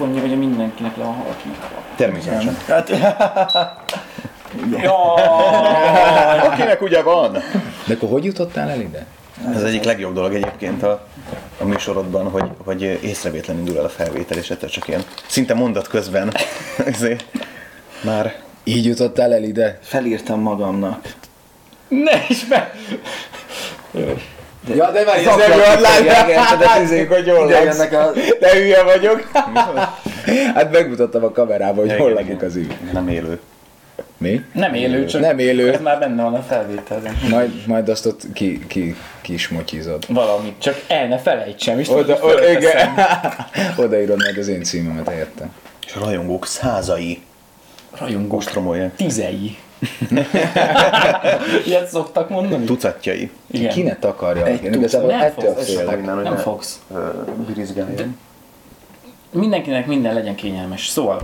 telefonja ugye mindenkinek le van halakítva. Természetesen. Hát... Jaj! Akinek ugye van! De akkor hogy jutottál el ide? Ez egyik legjobb dolog egyébként a műsorodban, hogy észrevétlen indul el a felvétel, és ettől csak ilyen szinte mondat közben. Ezért már... Így jutottál el ide? Felírtam magamnak. Ne is meg! Ja, de már szakját látják, de hülye vagyok. Hát megmutattam a kamerába, hogy hol lakik az ügy. Nem élő. Mi? Nem élő, csak nem élő. Ez már benne van a felvételben. Majd azt ott kismotyizod. Valamit, csak el ne felejtsem, és oda, odaírod meg az én címemet, értem. És a rajongók százai. Rajongók stromolják. Tízei. Ilyet szoktak mondani? Tucatjai. Igen. Ki ne takarja? Nem fogsz. Birizgáljon. Mindenkinek minden legyen kényelmes. Szóval,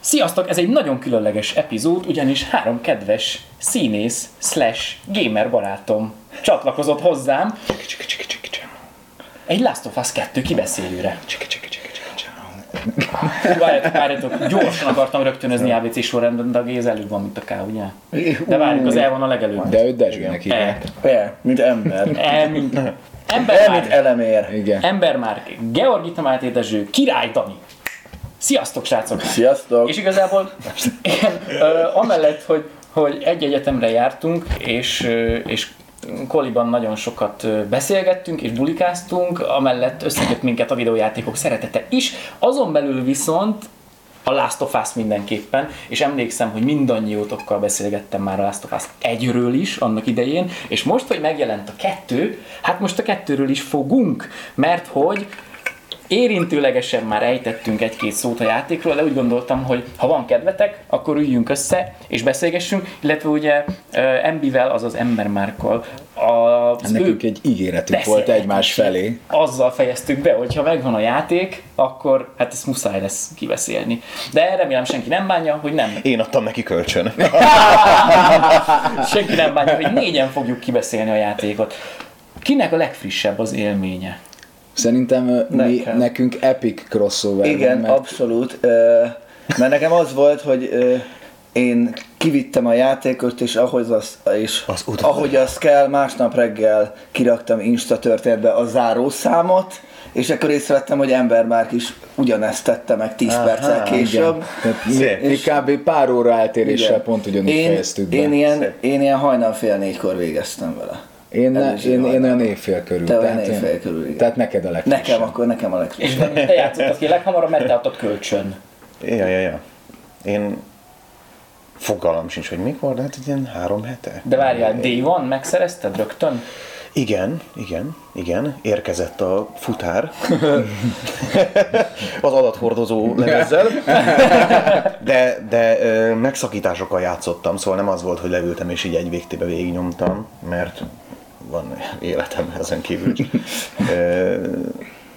sziasztok! Ez egy nagyon különleges epizód, ugyanis három kedves színész / gamer barátom csatlakozott hozzám egy Last of Us 2 kibeszélőre. Várjátok, gyorsan akartam rögtönözni ABC sorrendben, de a Géz előbb van, mint a K, ugye? De várjuk, az E van a legelőbb. De őt dezsgélnek hívják. E, mint ember. Ember mint elemér. Ember Márk, Georgita Máté Dezső, Király Dani. Sziasztok, srácok! Sziasztok! És igazából amellett, hogy egy egyetemre jártunk, és Koliban nagyon sokat beszélgettünk és bulikáztunk, amellett összeköt minket a videójátékok szeretete is, azon belül viszont a Last of Us mindenképpen, és emlékszem, hogy mindannyiótokkal beszélgettem már a Last of Us 1-ről is annak idején, és most, hogy megjelent a 2, hát most a 2-ről is fogunk, mert hogy érintőlegesen már ejtettünk egy-két szót a játékról, de úgy gondoltam, hogy ha van kedvetek, akkor üljünk össze és beszélgessünk, illetve ugye Embivel, azaz Ember Márkkal nekünk egy ígéretünk volt egymás felé. Azzal fejeztük be, hogyha megvan a játék, akkor hát ezt muszáj lesz kibeszélni. De remélem senki nem bánja, hogy nem. Én adtam neki kölcsön. Senki nem bánja, hogy négyen fogjuk kibeszélni a játékot. Kinek a legfrissebb az élménye? Szerintem nekünk epic crossover. Igen, mert... abszolút. Mert nekem az volt, hogy én kivittem a játékot, és ahogy az kell, másnap reggel kiraktam Insta történetbe a zárószámot, és akkor észrevettem, hogy Ember Márk is ugyanezt tette meg 10 perccel később. Kb. Pár óra eltéréssel pont ugyanúgy fejeztük be. Én ilyen hajnal fél négykor végeztem vele. Én olyan évfél körül. Te olyan évfél körül, igen. Tehát neked a legfrissebb. Nekem a legfrissebb. Te játszottad ki leghamarabb, mert te adtad kölcsön. Ja. Én fogalmam sincs, hogy mikor, de hát egy ilyen 3 hete. De várjál, day one, megszerezted rögtön? Igen. Érkezett a futár. Az adathordozó lemezzel. De megszakításokkal játszottam, szóval nem az volt, hogy leültem és így egy végtébe végignyomtam, mert van életem ezen kívül.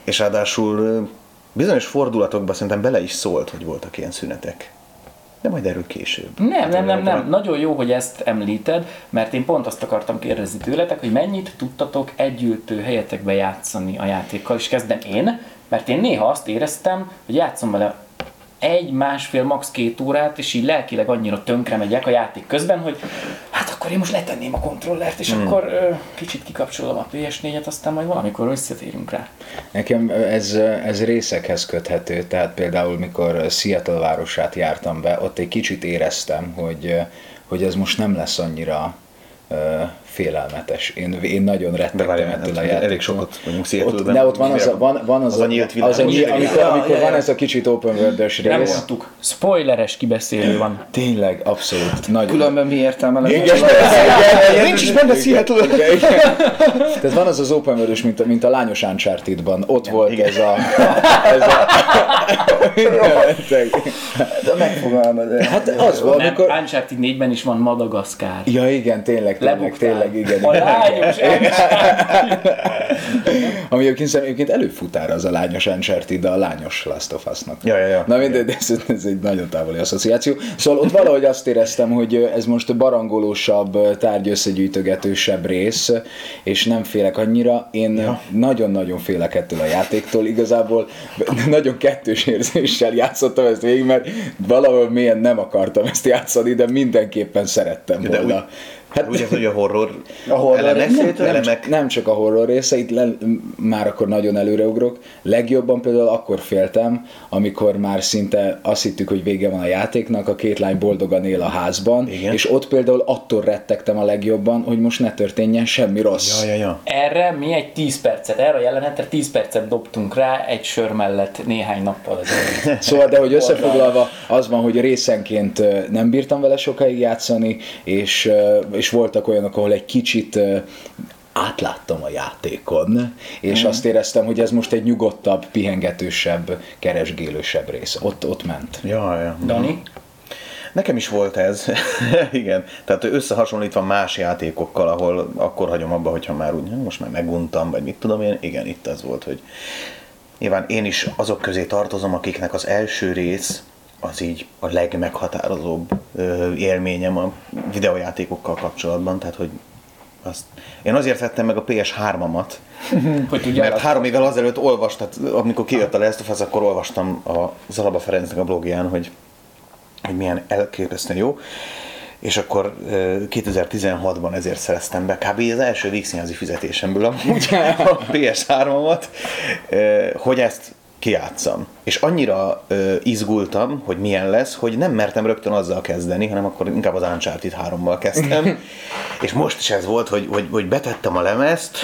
És ráadásul bizonyos fordulatokban szerintem bele is szólt, hogy voltak ilyen szünetek. De majd erről később. Nem. Nagyon jó, hogy ezt említed, mert én pont azt akartam kérdezni tőletek, hogy mennyit tudtatok együltő helyetekben játszani a játékkal, és kezdem én, mert én néha azt éreztem, hogy játszom vele 1-1,5, max. 2 órát, és így lelkileg annyira tönkre megyek a játék közben, hogy hát akkor én most letenném a kontrollert, és akkor kicsit kikapcsolom a PS4-et, aztán majd valamikor visszatérünk rá. Nekem ez részekhez köthető, tehát például mikor Seattle városát jártam be, ott egy kicsit éreztem, hogy ez most nem lesz annyira félelmetes. Én nagyon rettegtem ettől a játékot. Elég sokat mondjuk Seattle-ben. De ott van az a nyílt világ. Amikor van ez a kicsit open world-ös rész. Nem mondtuk. Spoileres kibeszélő van. Tényleg, abszolút. Különben mi értelme? Igen. Nincs is benne Seattle. Tehát van az az open world-ös, mint a lányos Uncharted-ban. Ott volt ez a... De megfogalmazom. Hát az volt, amikor... Uncharted 4-ben is van Madagaszkár. Ja igen, tényleg. Lebukták. tényleg, igen. A ami egyébként előfutára az a lányos Uncharted, de a lányos Last of Us-nak. Ja. Na mindegy, ez egy nagyon távoli asszociáció. Szóval ott valahogy azt éreztem, hogy ez most a barangolósabb, tárgyösszegyűjtögetősebb rész, és nem félek annyira. Én nagyon-nagyon félek ettől a játéktól. Igazából nagyon kettős érzéssel játszottam ezt végig, mert valahol mélyen nem akartam ezt játszani, de mindenképpen szerettem volna. Hát úgy, hogy a horror elemek... Nem csak a horror része, itt már akkor nagyon előreugrok. Legjobban például akkor féltem, amikor már szinte azt hittük, hogy vége van a játéknak, a két lány boldogan él a házban, igen? És ott például attól rettegtem a legjobban, hogy most ne történjen semmi rossz. Ja. Erre mi egy 10 percet, erre a jelenetre 10 percet dobtunk rá egy sör mellett néhány nappal ezelőtt. Szóval, de hogy összefoglalva, az van, hogy részenként nem bírtam vele sokáig játszani, és voltak olyanok, ahol egy kicsit átláttam a játékon, és azt éreztem, hogy ez most egy nyugodtabb, pihengetősebb, keresgélősebb rész. Ott ment. Ja. Dani? Nekem is volt ez, igen. Tehát összehasonlítva más játékokkal, ahol akkor hagyom abba, hogyha már úgy, most már meguntam, vagy mit tudom én, igen, itt az volt, hogy nyilván én is azok közé tartozom, akiknek az első rész az így a legmeghatározóbb élményem a videójátékokkal kapcsolatban, tehát hogy azt... Én azért vettem meg a PS3-amat, mert 3 évvel azelőtt amikor kijött a Last of Us, akkor olvastam a Zalaba Ferencnek a blogján, hogy milyen elképesztően jó, és akkor 2016-ban ezért szereztem be kb. Az első vígszínházi fizetésemből amúgy a PS3-amat, hogy ezt kijátszam. És annyira izgultam, hogy milyen lesz, hogy nem mertem rögtön azzal kezdeni, hanem akkor inkább az Uncharted 3-mal kezdtem. És most is ez volt, hogy betettem a lemezt,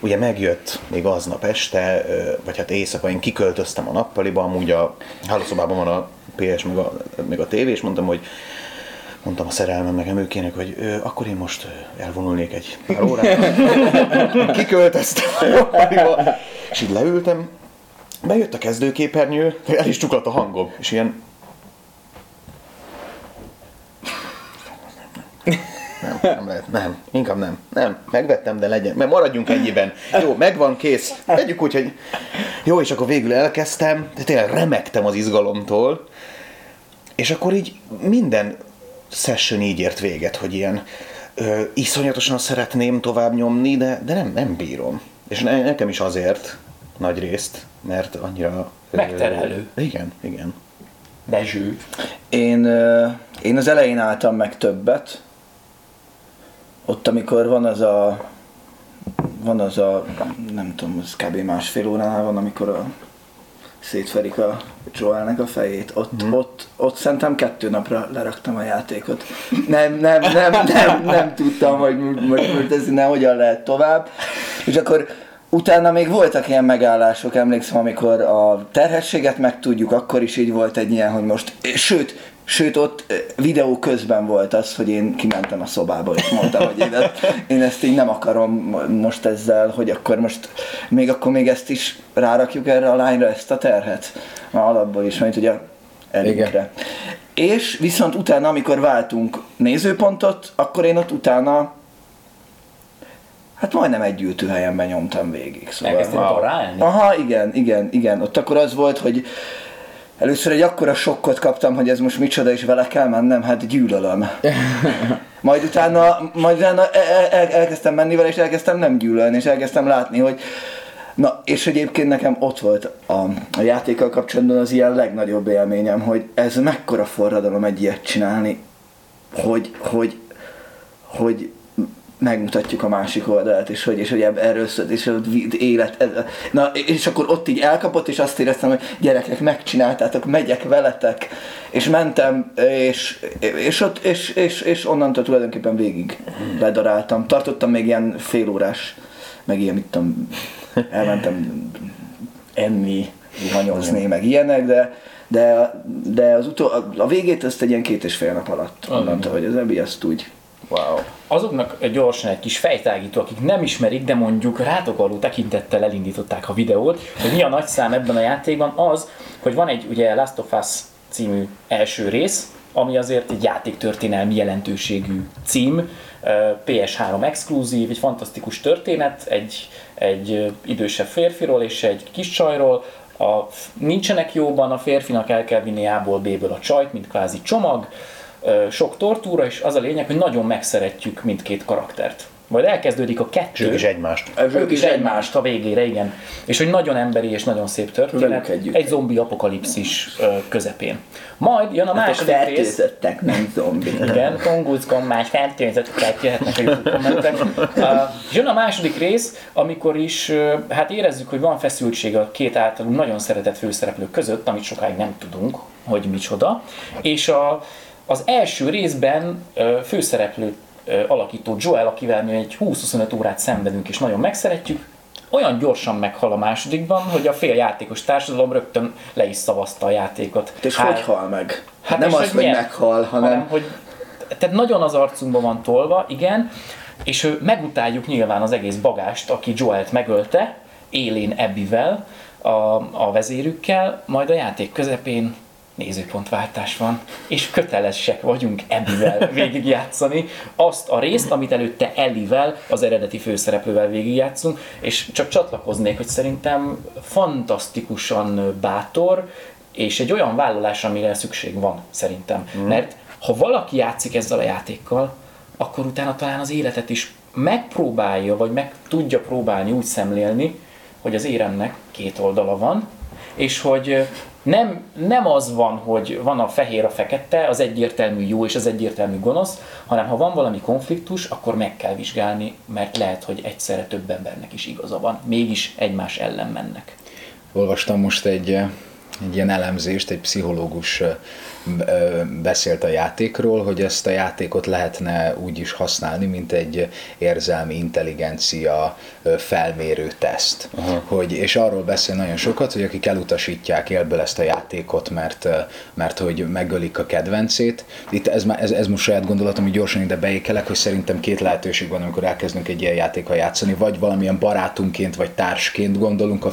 ugye megjött még aznap este, vagy hát éjszaka, én kiköltöztem a nappaliba, amúgy a hálószobában van a PS, meg a TV, és mondtam a szerelmemnek, emőkének, hogy akkor én most elvonulnék egy pár órát. Kiköltöztem a nappaliba, és így leültem, bejött a kezdőképernyő, el is csukladt a hangom, és ilyen... Nem, megvettem, de legyen, mert maradjunk ennyiben. Jó, megvan, kész, tegyük úgy, hogy... Jó, és akkor végül elkezdtem, de tényleg remegtem az izgalomtól, és akkor így minden session így ért véget, hogy ilyen iszonyatosan szeretném tovább nyomni, de nem bírom. És nekem is azért, nagy részt, mert annyira... Megterhelő. Igen. Dezső. Én az elején álltam meg többet. Ott, amikor van az a nem tudom, az kb. Másfél óránál van, amikor szétverik a Joelnek a fejét. Ott szerintem 2 napra leraktam a játékot. Nem tudtam, hogy ez hogyan lehet tovább. És akkor utána még voltak ilyen megállások, emlékszem, amikor a terhességet megtudjuk, akkor is így volt egy ilyen, hogy most, sőt ott videó közben volt az, hogy én kimentem a szobába, és mondtam, hogy én ezt így nem akarom most ezzel, hogy akkor most, még ezt is rárakjuk erre a lányra, ezt a terhet. Már alapból is, mert ugye Ellie-re. És viszont utána, amikor váltunk nézőpontot, akkor én ott utána majdnem egy ültőhelyemben nyomtam végig. Szóval. Elkezdtem parálni? Aha, igen. Ott akkor az volt, hogy először egy akkora sokkot kaptam, hogy ez most micsoda, és vele kell mennem, hát gyűlölöm. Majd utána elkezdtem menni vele, és elkezdtem nem gyűlölni, és elkezdtem látni, hogy na, és egyébként nekem ott volt a játékkal kapcsolatban az ilyen legnagyobb élményem, hogy ez mekkora forradalom egy ilyet csinálni, hogy megmutatjuk a másik oldalt, és hogy erről szólt, és élet. Na, és akkor ott így elkapott, és azt éreztem, hogy gyerekek, megcsináltátok, megyek veletek, és mentem, és onnantól tulajdonképpen végig ledaráltam. Tartottam még ilyen fél órás, meg ilyen, mit tudom, elmentem enni, hanyozni, meg ilyenek, de az a végét ezt egy ilyen 2,5 nap alatt onnantól, hogy az Abby ezt úgy. Wow. Azoknak gyorsan egy kis fejtágító, akik nem ismerik, de mondjuk rátok való tekintettel elindították a videót, hogy mi a nagy szám ebben a játékban az, hogy van egy ugye Last of Us című első rész, ami azért egy játéktörténelmi jelentőségű cím, PS3 exkluzív, egy fantasztikus történet, egy idősebb férfiról és egy kis csajról. Nincsenek jóban, a férfinak el kell vinni A-ból B-ből a csajt, mint kvázi csomag, sok tortúra, és az a lényeg, hogy nagyon megszeretjük mindkét karaktert. Majd elkezdődik a kettő. Ők is egymást ha végére, igen. És hogy nagyon emberi és nagyon szép történet, egy zombi apokalipszis közepén. Majd jön a második rész. Fertőzöttek, nem zombi. Igen, konguckon más fertőzöttek, jöhetnek a YouTube kommentek. Jön a második rész, amikor is hát érezzük, hogy van feszültség a két általunk nagyon szeretett főszereplők között, amit sokáig nem tudunk, hogy micsoda. És az első részben főszereplő alakító Joel, akivel mi egy 20-25 órát szenvedünk és nagyon megszeretjük, olyan gyorsan meghal a másodikban, hogy a féljátékos társadalom rögtön le is szavazta a játékot. És hogy hal meg? Hát nem az, hogy meghal, hanem hogy, tehát nagyon az arcunkban van tolva, igen, és megutáljuk nyilván az egész bagást, aki Joelt megölte, élén Abbyvel, a vezérükkel, majd a játék közepén nézőpontváltás van, és kötelesek vagyunk Abbyvel végigjátszani azt a részt, amit előtte Ellie-vel, az eredeti főszereplővel végigjátszunk, és csak csatlakoznék, hogy szerintem fantasztikusan bátor, és egy olyan vállalás, amire szükség van, szerintem. Mert ha valaki játszik ezzel a játékkal, akkor utána talán az életet is megpróbálja, vagy meg tudja próbálni úgy szemlélni, hogy az éremnek két oldala van, és hogy nem az van, hogy van a fehér, a fekete, az egyértelmű jó és az egyértelmű gonosz, hanem ha van valami konfliktus, akkor meg kell vizsgálni, mert lehet, hogy egyszerre több embernek is igaza van. Mégis egymás ellen mennek. Olvastam most egy ilyen elemzést, egy pszichológus beszélt a játékról, hogy ezt a játékot lehetne úgy is használni, mint egy érzelmi intelligencia felmérő teszt. És arról beszél nagyon sokat, hogy akik elutasítják élből ezt a játékot, mert hogy megölik a kedvencét. Itt ez most saját gondolatom, hogy gyorsan ide beékelek, hogy szerintem két lehetőség van, amikor elkezdünk egy ilyen játékkal játszani, vagy valamilyen barátunkként, vagy társként gondolunk a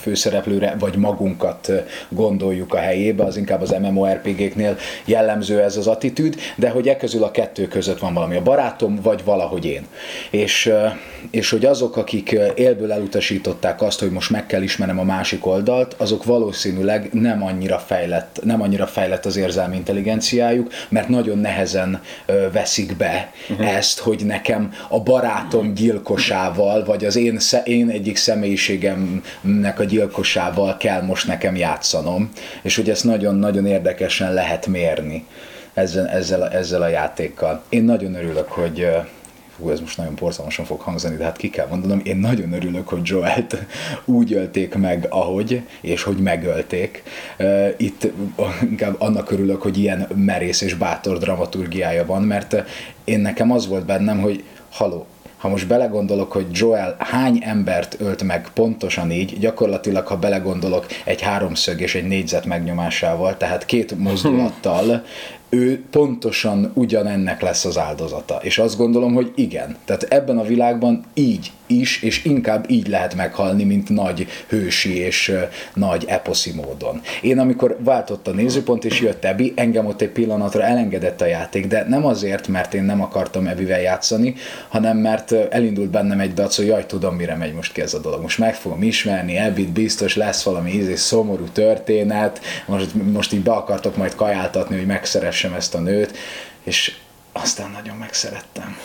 főszereplőre, vagy magunkat gondoljuk a helyébe, az inkább az MMORPG jellemző ez az attitűd, de hogy eközül a kettő között van valami, a barátom, vagy valahogy én. És hogy azok, akik élből elutasították azt, hogy most meg kell ismernem a másik oldalt, azok valószínűleg nem annyira fejlett az érzelmi intelligenciájuk, mert nagyon nehezen veszik be ezt, hogy nekem a barátom gyilkosával, vagy az én egyik személyiségemnek a gyilkosával kell most nekem játszanom, és hogy ezt nagyon-nagyon érdekesen lehet mérni ezzel a játékkal. Én nagyon örülök, hogy ez most nagyon borzalmasan fog hangzani, de hát ki kell mondanom, én nagyon örülök, hogy Joelt úgy ölték meg, ahogy, és hogy megölték. Itt inkább annak örülök, hogy ilyen merész és bátor dramaturgiája van, mert nekem az volt bennem, hogy ha most belegondolok, hogy Joel hány embert ölt meg pontosan így, gyakorlatilag, ha belegondolok, egy háromszög és egy négyzet megnyomásával, tehát két mozdulattal, ő pontosan ugyanennek lesz az áldozata. És azt gondolom, hogy igen. Tehát ebben a világban így is, és inkább így lehet meghalni, mint nagy hősi és nagy eposzi módon. Én amikor váltott a nézőpont, és jött Abby, engem ott egy pillanatra elengedett a játék, de nem azért, mert én nem akartam Abbyvel játszani, hanem mert elindult bennem egy dac, hogy jaj, tudom, mire megy most ki ez a dolog. Most meg fogom ismerni Abbyt, biztos lesz valami szomorú történet, most így be akartok majd kajáltatni, hogy megszeres ezt a nőt, és aztán nagyon megszerettem.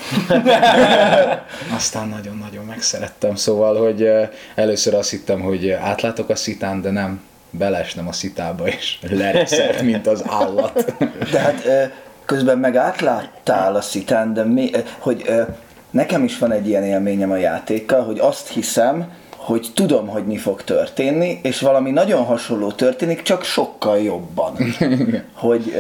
Aztán nagyon-nagyon megszerettem. Szóval, hogy először azt hittem, hogy átlátok a szitán, de nem, beleesnem a szitába, és lereszett, mint az állat. De hát közben meg átláttál a szitán, de hogy nekem is van egy ilyen élményem a játékkal, hogy azt hiszem, hogy tudom, hogy mi fog történni, és valami nagyon hasonló történik, csak sokkal jobban. Hogy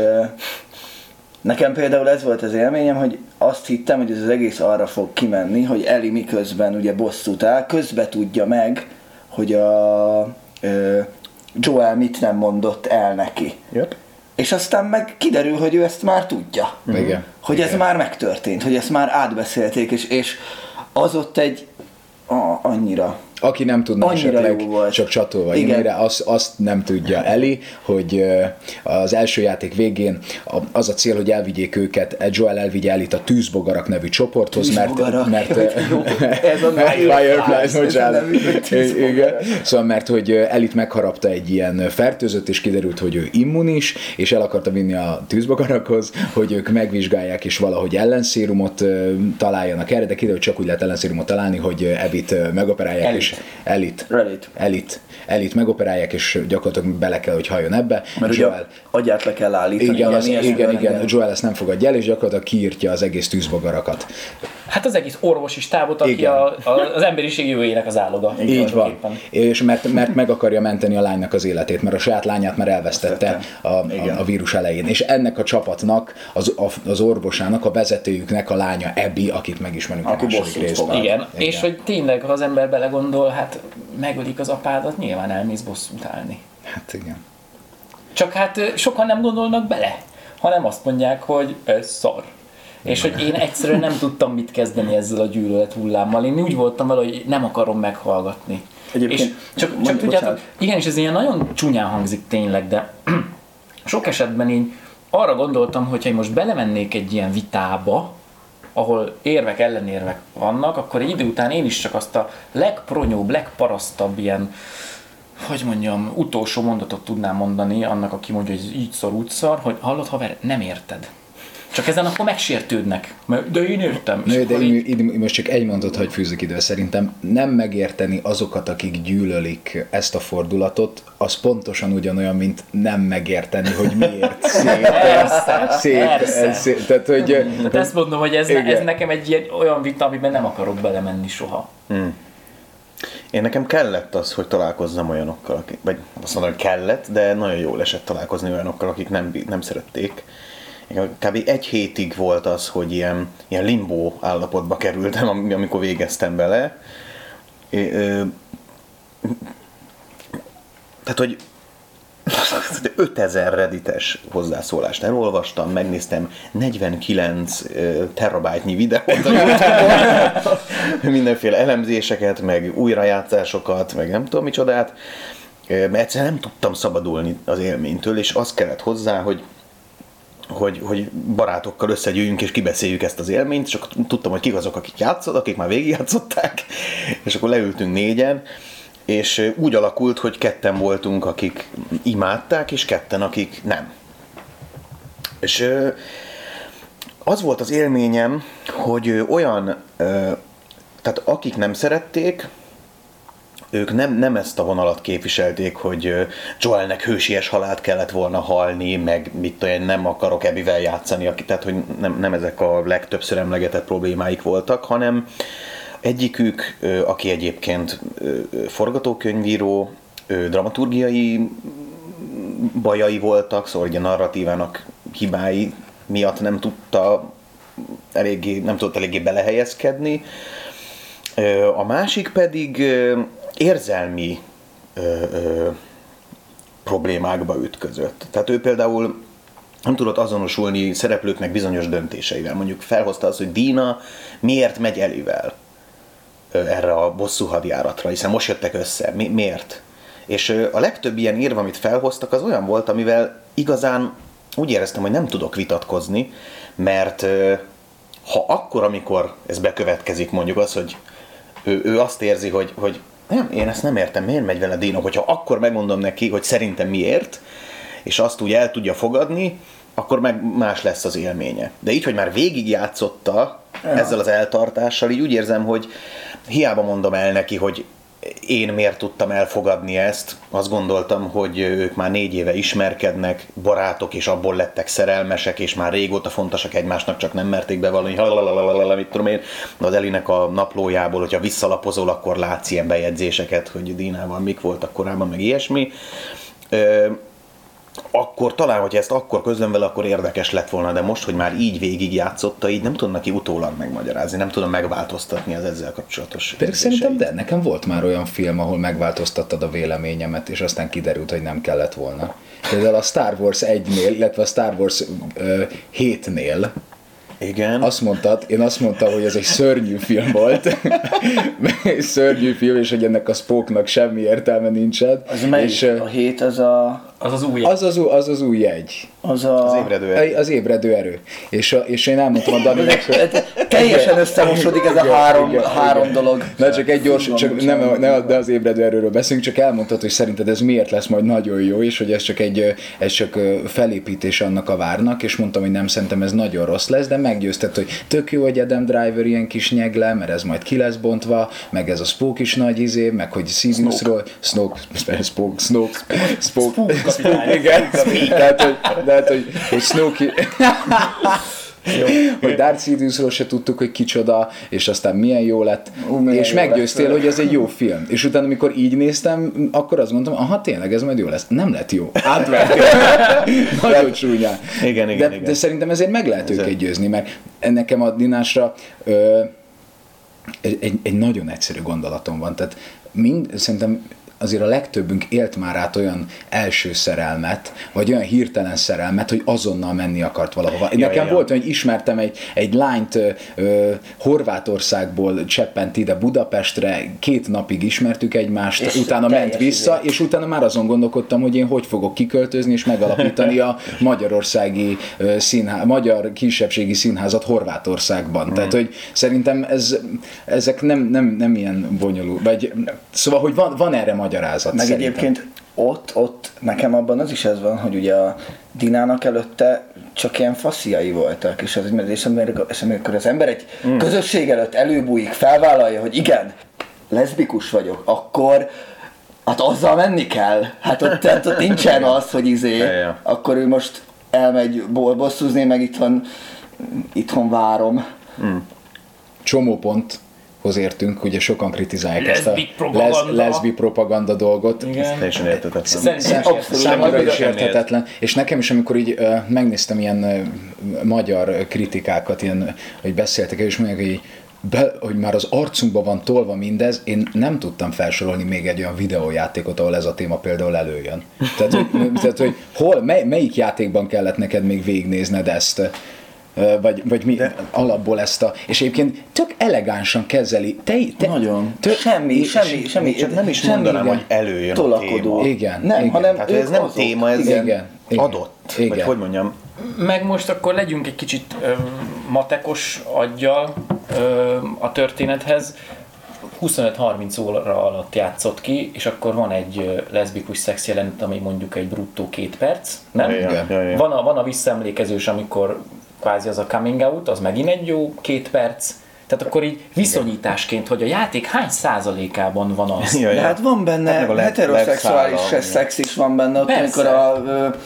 nekem például ez volt az élményem, hogy azt hittem, hogy ez az egész arra fog kimenni, hogy Ellie miközben ugye bosszút áll, közbe tudja meg, hogy a Joel mit nem mondott el neki. Yep. És aztán meg kiderül, hogy ő ezt már tudja. Igen. Hogy ez már megtörtént, hogy ezt már átbeszélték, és az ott egy annyira Aki nem tudna esetleg, csak csatolva jönni, azt nem tudja Ellie, hogy az első játék végén az a cél, hogy elvigyék őket, Joel elvigye Ellie-t a Tűzbogarak nevű csoporthoz, mert hogy Ellie-t megharapta egy ilyen fertőzött, és kiderült, hogy ő immunis, és el akarta vinni a Tűzbogarakhoz, hogy ők megvizsgálják, és valahogy ellenszérumot találjanak erre, de kiderült, csak úgy lehet ellenszérumot találni, hogy Abbyt megoperálják, és Ellie-t megoperálják, és gyakorlatilag bele kell, hogy halljon ebbe. Mert Joel, ugye agyát le kell állítani. Igen, Joel ezt nem fogadja el, és gyakorlatilag kiírtja az egész Tűzbogarakat. Hát az egész orvosi stábot, aki az emberiség jövőjének az áloga. Így van. Éppen. És mert meg akarja menteni a lánynak az életét, mert a saját lányát már elvesztette a vírus elején. És ennek a csapatnak, az orvosának, a vezetőjüknek a lánya Abby, akit megismerünk a második részben. Igen, és hogy tényleg, ha az ember belegondol, hát megölik az apádat, nyilván elmész bosszút állni. Hát igen. Csak hát sokan nem gondolnak bele, hanem azt mondják, hogy ez szar. És hogy én egyszerűen nem tudtam mit kezdeni ezzel a gyűlölet hullámmal. Én úgy voltam vele, hogy nem akarom meghallgatni. Egyébként, és csak tudjátok, igenis ez ilyen nagyon csúnyán hangzik tényleg, de sok esetben én arra gondoltam, hogyha én most belemennék egy ilyen vitába, ahol érvek, ellenérvek vannak, akkor egy idő után én is csak azt a legpronyóbb, legparasztabb ilyen, hogy mondjam, utolsó mondatot tudnám mondani annak, aki mondja, hogy így szar, úgy szar, hogy hallod, haver, nem érted. Csak ezen akkor megsértődnek. De én értem. Most csak egy mondatot hagy fűzzük idő. Szerintem nem megérteni azokat, akik gyűlölik ezt a fordulatot, az pontosan ugyanolyan, mint nem megérteni, hogy miért szép. Tehát ezt mondom, hogy ez nekem egy ilyen, olyan vita, amiben nem akarok belemenni soha. Én nekem kellett az, hogy találkozzam olyanokkal, akik, vagy azt mondom, hogy kellett, de nagyon jól esett találkozni olyanokkal, akik nem szerették. Kb. Egy hétig volt az, hogy ilyen limbó állapotba kerültem, amikor végeztem bele. Tehát, hogy 5000 reddites hozzászólást elolvastam, megnéztem 49 terabájtnyi videót a YouTube-on, mindenféle elemzéseket, meg újrajátszásokat, meg nem tudom micsodát. Mert egyszerűen nem tudtam szabadulni az élménytől, és az kellett hozzá, hogy barátokkal összegyűjünk és kibeszéljük ezt az élményt, csak tudtam, hogy kik azok, akik játszott, akik már végigjátszották, és akkor leültünk négyen, és úgy alakult, hogy ketten voltunk, akik imádták, és ketten, akik nem. És az volt az élményem, hogy olyan, tehát akik nem szerették, ők nem ezt a vonalat képviselték, hogy Joelnek hősies halált kellett volna halni, meg mit olyan nem akarok Abbyvel játszani, tehát hogy nem ezek a legtöbbször emlegetett problémáik voltak, hanem egyikük, aki egyébként forgatókönyvíró, dramaturgiai bajai voltak, szóval ugye narratívának hibái miatt nem tudott eléggé belehelyezkedni. A másik pedig érzelmi problémákba ütközött. Tehát ő például nem tudott azonosulni szereplőknek bizonyos döntéseivel. Mondjuk felhozta azt, hogy Dina miért megy Ellie-vel erre a bosszú hadjáratra, hiszen most jöttek össze. Miért? És a legtöbb ilyen érv, amit felhoztak, az olyan volt, amivel igazán úgy éreztem, hogy nem tudok vitatkozni, mert ha akkor, amikor ez bekövetkezik, mondjuk az, hogy ő azt érzi, hogy nem, én ezt nem értem, miért megy vele Dina, hogyha akkor megmondom neki, hogy szerintem miért, és azt úgy el tudja fogadni, akkor meg más lesz az élménye. De így, hogy már végigjátszotta ezzel az eltartással, így úgy érzem, hogy hiába mondom el neki, hogy én miért tudtam elfogadni ezt, azt gondoltam, hogy ők már 4 éve ismerkednek, barátok, és abból lettek szerelmesek, és már régóta fontosak egymásnak, csak nem merték bevallani, mit tudom én, az Ellie-nek a naplójából, hogyha visszalapozol, akkor látsz ilyen bejegyzéseket, hogy Dinával mik voltak korábban, meg ilyesmi. Akkor talán, hogyha ezt akkor közlöm vele, akkor érdekes lett volna, de most, hogy már így végigjátszotta, így nem tudom neki utólag megmagyarázni, nem tudom megváltoztatni az ezzel kapcsolatos érzéseit. Szerintem, de nekem volt már olyan film, ahol megváltoztattad a véleményemet, és aztán kiderült, hogy nem kellett volna. Például a Star Wars 1-nél, illetve a Star Wars 7-nél Igen. Azt mondtad, én azt mondtam, hogy ez egy szörnyű film volt. Szörnyű film, és hogy ennek a Spoke-nak semmi értelme nincsen. Az melyik? És, a hét az a... Az az új jegy. Az új jegy. Az ébredő erő. Az ébredő erő. És én elmondtam a Daninek, hogy... Teljesen összemosodik ez a három dolog. Na csak egy gyors, csak nem az ébredő erőről beszélünk, csak elmondtad, hogy szerinted ez miért lesz majd nagyon jó, és hogy ez csak felépítés annak a várnak, és mondtam, hogy nem, szerintem ez nagyon rossz lesz, de meggyőztet, hogy tök jó, hogy Adam Driver ilyen kis nyegle, mert ez majd ki lesz bontva, meg ez a Spoke is nagy izé, meg hogy Siriusról... Snoke. Kapitány. Igen, tehát, hogy Snoke... Jó. Hogy Darth Sidiousról se tudtuk, hogy kicsoda, és aztán milyen jó lett, és meggyőztél, hogy ez egy jó film. És utána, amikor így néztem, akkor azt mondtam, aha, tényleg ez majd jó lesz. Nem lett jó. Átvertél. Nagyon csúnyán. Igen. De szerintem ezért meg lehet őket győzni, mert nekem a Dinásra egy nagyon egyszerű gondolatom van. Tehát szerintem azért a legtöbbünk élt már át olyan első szerelmet, vagy olyan hirtelen szerelmet, hogy azonnal menni akart valahova. Nekem volt, hogy ismertem egy lányt Horvátországból cseppent ide Budapestre, 2 napig ismertük egymást, és utána ment vissza, és utána már azon gondolkodtam, hogy én hogy fogok kiköltözni és megalapítani a magyarországi magyar kisebbségi színházat Horvátországban. Tehát, hogy szerintem ezek nem ilyen bonyolult. Szóval, hogy van erre magyarázat. Meg szerintem. Egyébként ott nekem abban az is ez van, hogy ugye a Dinának előtte csak ilyen fasziai voltak, és amikor az ember egy közösség előtt előbújik, felvállalja, hogy igen, leszbikus vagyok, akkor hát azzal menni kell. Hát ott nincsen az, hogy akkor ő most elmegy bosszúzni, meg itthon várom. Csomó pont. Értünk, ugye sokan kritizálják ezt a leszbi propaganda dolgot. Igen. Ez számomra is érthetetlen. És nekem is, amikor így megnéztem ilyen magyar kritikákat, ilyen, hogy beszéltek el, és mondják, hogy már az arcunkban van tolva mindez, én nem tudtam felsorolni még egy olyan videójátékot, ahol ez a téma például előjön. Tehát, hogy melyik játékban kellett neked még végignézned ezt? Vagy mi de. Alapból ezt a... És egyébként tök elegánsan kezeli. Nagyon. Semmi. Nem is mondanám, hogy előjön tolakodó. A téma. Igen. Nem, hanem hát, ez nem téma, ez adott. Igen. Vagy hogy mondjam. Meg most akkor legyünk egy kicsit matekos aggyal a történethez. 25-30 óra alatt játszott ki, és akkor van egy leszbikus szex jelenet, ami mondjuk egy bruttó 2 perc. Nem? Igen. Van a visszaemlékezős, amikor kvázi az a coming out, az megint egy jó 2 perc. Tehát akkor így viszonyításként, hogy a játék hány százalékában van az. De hát van benne, hát heteroszexuális szex is van benne, ott, amikor az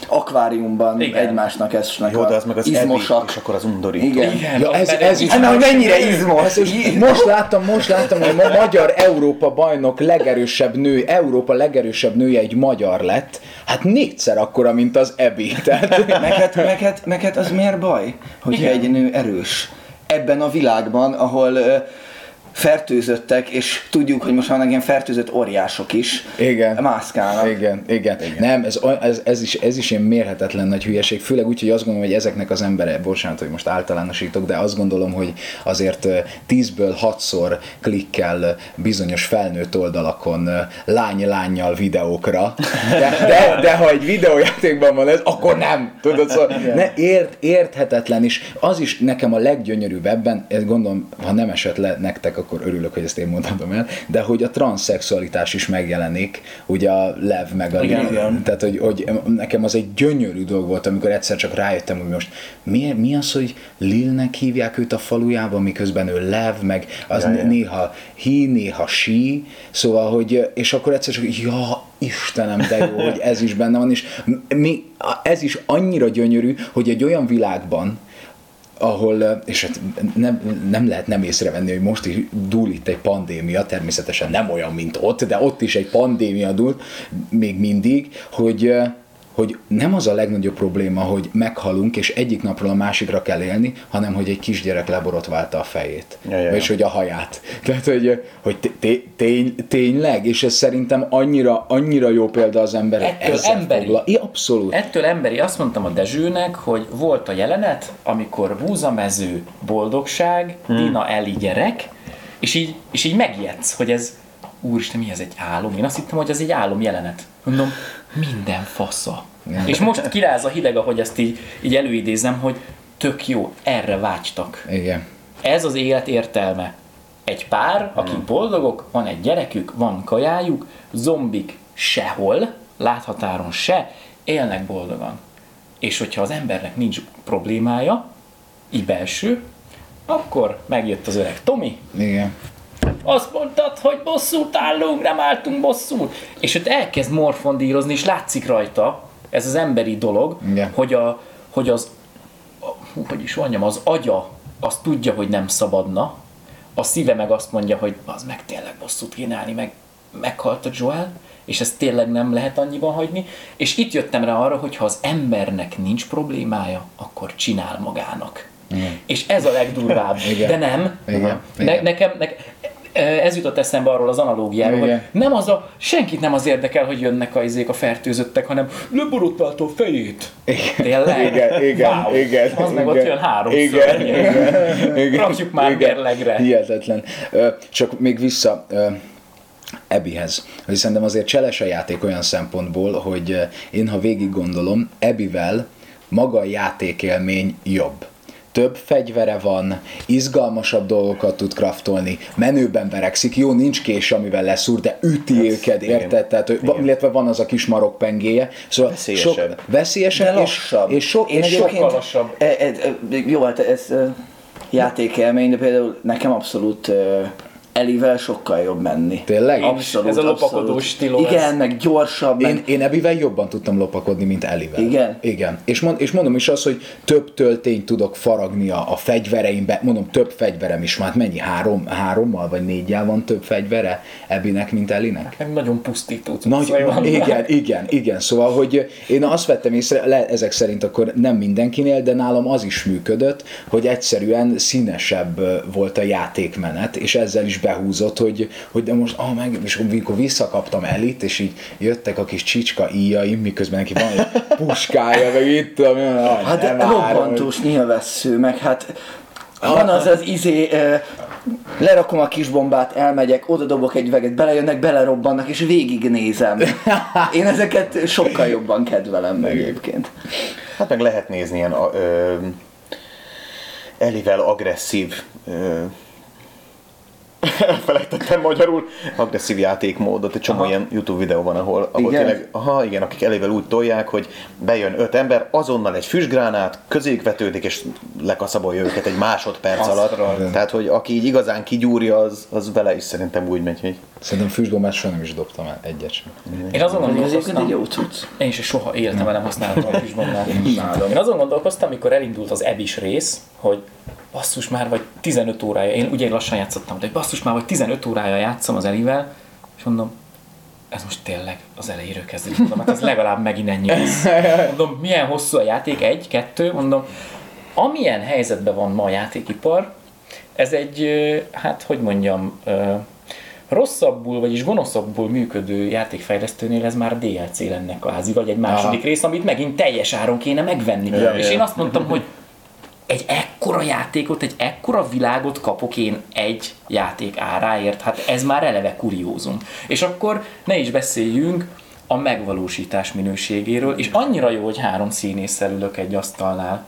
akváriumban egymásnak esnek az izmosak. És akkor az undorító. Igen. Ja, ez is. Hát mennyire izmos. Most láttam, hogy a magyar Európa bajnok legerősebb nő, Európa legerősebb nője egy magyar lett. Hát 4-szer akkora, mint az Abby. Meg hát az miért baj, hogyha egy nő erős? Ebben a világban, ahol fertőzöttek, és tudjuk, hogy most vannak ilyen fertőzött óriások is. Igen. Mászkálnak. Igen. Nem, ez is ilyen mérhetetlen nagy hülyeség, főleg úgy, hogy azt gondolom, hogy ezeknek az emberek, bocsánat, hogy most általánosítok, de azt gondolom, hogy azért 10-ből 6-szor klikkel bizonyos felnőtt oldalakon lány-lánnyal videókra, de ha egy videójátékban van ez, akkor nem. Tudod, szóval érthetetlen is. Az is nekem a leggyönyörűbb ebben, gondolom, ha nem esett le nektek, akkor örülök, hogy ezt én mondhatom el, de hogy a transzszexualitás is megjelenik, ugye a Lev meg a... Igen. Tehát, hogy nekem az egy gyönyörű dolog volt, amikor egyszer csak rájöttem, hogy most mi az, hogy Lilnek hívják őt a falujában, miközben ő Lev, meg az néha hi, néha sí, szóval, hogy... És akkor egyszer csak, ja, Istenem, de jó, hogy ez is benne van, és ez is annyira gyönyörű, hogy egy olyan világban, ahol, és hát nem lehet nem észrevenni, hogy most is dúl itt egy pandémia, természetesen nem olyan, mint ott, de ott is egy pandémia dúlt, még mindig, hogy hogy nem az a legnagyobb probléma, hogy meghalunk, és egyik napról a másikra kell élni, hanem hogy egy kisgyerek leborotválta a fejét. Jajjaj. És hogy a haját. Tehát, hogy tényleg, és ez szerintem annyira jó példa az emberek. Abszolút. Ettől emberi. Azt mondtam a Dezsőnek, hogy volt a jelenet, amikor búzamező, boldogság, Dina, Ellie gyerek, és így megijedsz, hogy ez úristen, mi ez, egy álom? Én azt hittem, hogy ez egy álom jelenet. Mondom, minden fasza. És most kiráz a hideg, ahogy ezt így előidézem, hogy tök jó, erre vágytak. Igen. Ez az élet értelme. Egy pár, akik boldogok, van egy gyerekük, van kajájuk, zombik sehol, láthatáron se, élnek boldogan. És hogyha az embernek nincs problémája, így belső, akkor megjött az öreg Tommy. Igen. Azt mondtad, hogy bosszút állunk, nem álltunk bosszút. És ott elkezd morfondírozni, és látszik rajta, ez az emberi dolog, hogy az agya azt tudja, hogy nem szabadna, a szíve meg azt mondja, hogy az meg tényleg bosszút kínálni, meg meghalt a Joel, és ezt tényleg nem lehet annyiban hagyni. És itt jöttem rá arra, hogy ha az embernek nincs problémája, akkor csinál magának. Igen. És ez a legdurvább. Igen. De nem. Igen. Nekem ez jutott eszembe arról az analógiáról, hogy nem az senkit nem az érdekel, hogy jönnek a fertőzöttek, hanem leborotválta a fejét. Igen. Az meg ott jön háromszor. Rakjuk már gerlegre. Hihetetlen. Csak még vissza Abbyhez. Szerintem azért cseles a játék olyan szempontból, hogy én, ha végig gondolom, Abbyvel maga a játékélmény jobb. Több fegyvere van, izgalmasabb dolgokat tud kraftolni, menőben verekszik, jó, nincs kés, amivel leszúr, de üti őket, érted? Tehát, illetve van az a kis marok pengéje, szóval veszélyesebb és sokkal lassabb. Jó, hát ez játékelmény, de például nekem abszolút Ellie-vel sokkal jobb menni. Tényleg? Abszolút, ez a lopakodó stíló. Igen, meg gyorsabb. Én Abbyvel jobban tudtam lopakodni, mint Ellie-vel. Igen. És mondom is azt, hogy több töltényt tudok faragni a fegyvereimbe. Mondom, több fegyverem is már. Mennyi? Hárommal vagy néggyel van több fegyvere Abbynek, mint Ellie-nek? Hát nagyon pusztító. Igen. Szóval, hogy én azt vettem észre, ezek szerint akkor nem mindenkinél, de nálam az is működött, hogy egyszerűen színesebb volt a játékmenet, és ezzel is behúzott, hogy de most, és amikor visszakaptam Ellie-t, és így jöttek a kis csicska íjaim, miközben neki van egy puskája, meg itt, hát robbantós nyilvessző, meg hát van az izé, lerakom a kis bombát, elmegyek, oda dobok egy veget, belejönnek, belerobbannak, és végignézem. Én ezeket sokkal jobban kedvelem egyébként. Hát meg lehet nézni ilyen Ellie-vel agresszív elfelejtettem magyarul, agresszív játékmódot, egy csomó ilyen YouTube videó van, ahol tényleg, akik Ellie-vel úgy tolják, hogy bejön 5 ember, azonnal egy füstgránát, közéjük vetődik, és lekaszabolja őket egy másodperc alatt. Tehát, hogy aki így igazán kigyúrja, az vele is szerintem úgy megy, hogy... Szerintem füstgombát soha nem is dobtam el, egyet sem. Én azon gondolkoztam, én is soha életemben nem használtam a füstgombát. Én azon gondolkoztam, amikor elindult az Abby-s rész, hogy basszus már vagy 15 órája, én ugye lassan játszottam, de basszus már vagy 15 órája játszom az Ellie-vel, és mondom, ez most tényleg az elejéről kezdődik, mondom, hát ez legalább megint ennyi lesz. Mondom, milyen hosszú a játék, 1, 2, mondom, amilyen helyzetben van ma a játékipar, ez egy, hát hogy mondjam, rosszabbul, vagyis gonoszabbul működő játékfejlesztőnél ez már DLC lenne kvázi, vagy egy második rész, amit megint teljes áron kéne megvenni. Én azt mondtam, hogy egy ekkora játékot, egy ekkora világot kapok én egy játék áráért, hát ez már eleve kuriózum. És akkor ne is beszéljünk a megvalósítás minőségéről, és annyira jó, hogy 3 színésszel ülök egy asztalnál.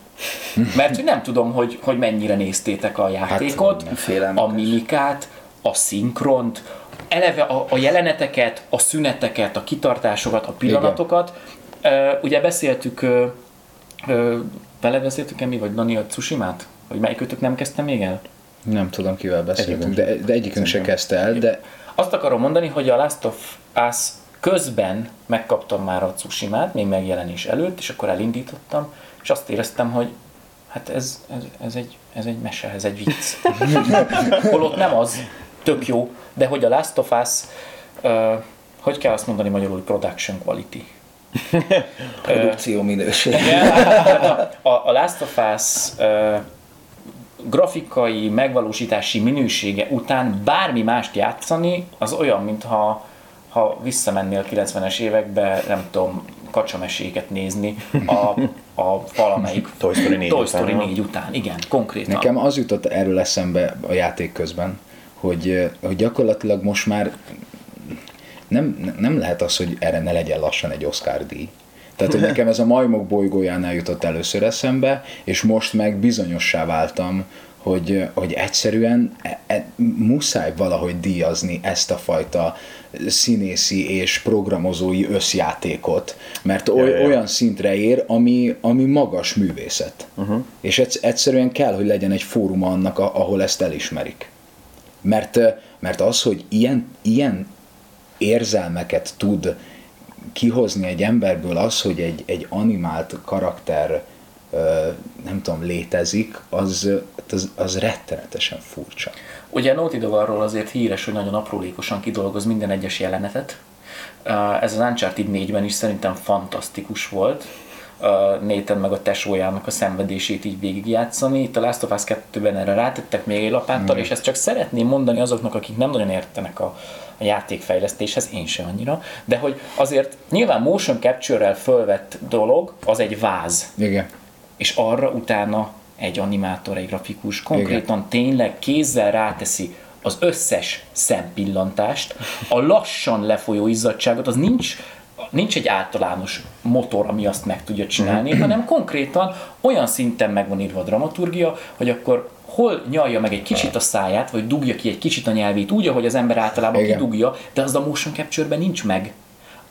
Mert hogy nem tudom, hogy mennyire néztétek a játékot, hát, a mimikát, a szinkront, eleve a jeleneteket, a szüneteket, a kitartásokat, a pillanatokat. Ugye beszéltük... Vele beszéltük-e mi, vagy Dani, a Tsushimát? Vagy melyikötök nem kezdte még el? Nem tudom, kivel beszéltünk, de egyikünk se kezdte el, de... Azt akarom mondani, hogy a Last of Us közben megkaptam már a Tsushimát, még megjelenés előtt, és akkor elindítottam, és azt éreztem, hogy hát ez egy mese, ez egy vicc. Holott nem az, tök jó, de hogy a Last of Us, hogy kell azt mondani magyarul, production quality. Produkció minőség. A Last of Us grafikai megvalósítási minősége után bármi mást játszani, az olyan, mintha visszamennél 90-es évekbe, nem tudom, kacsameséket nézni a valamelyik Toy Story 4 után. Igen, konkrétan. Nekem az jutott erről eszembe a játék közben, hogy gyakorlatilag most már nem lehet az, hogy erre ne legyen lassan egy Oscar-díj. Tehát, hogy nekem ez a Majmok bolygójánál jutott először eszembe, és most meg bizonyossá váltam, hogy egyszerűen muszáj valahogy díjazni ezt a fajta színészi és programozói összjátékot, mert olyan szintre ér, ami magas művészet. És egyszerűen kell, hogy legyen egy fórum annak, ahol ezt elismerik. Mert az, hogy ilyen érzelmeket tud kihozni egy emberből az, hogy egy animált karakter nem tudom, létezik, az rettenetesen furcsa. Ugye a Naughty Dog arról azért híres, hogy nagyon aprólékosan kidolgoz minden egyes jelenetet. Ez az Uncharted 4-ben is szerintem fantasztikus volt. Nathan meg a tesójának a szenvedését így végigjátszani. Itt a Last of Us 2-ben erre rátettek még egy lapáttal, és ezt csak szeretném mondani azoknak, akik nem nagyon értenek a játékfejlesztéshez, én sem annyira, de hogy azért nyilván motion capture-rel fölvett dolog, az egy váz. Igen. És arra utána egy animátor, egy grafikus konkrétan igen, tényleg kézzel ráteszi az összes szempillantást, a lassan lefolyó izzadságot, az nincs egy általános motor, ami azt meg tudja csinálni, hanem konkrétan olyan szinten megvan írva a dramaturgia, hogy akkor hol nyalja meg egy kicsit a száját, vagy dugja ki egy kicsit a nyelvét úgy, ahogy az ember általában igen, kidugja, de az a motion capture-ben nincs meg.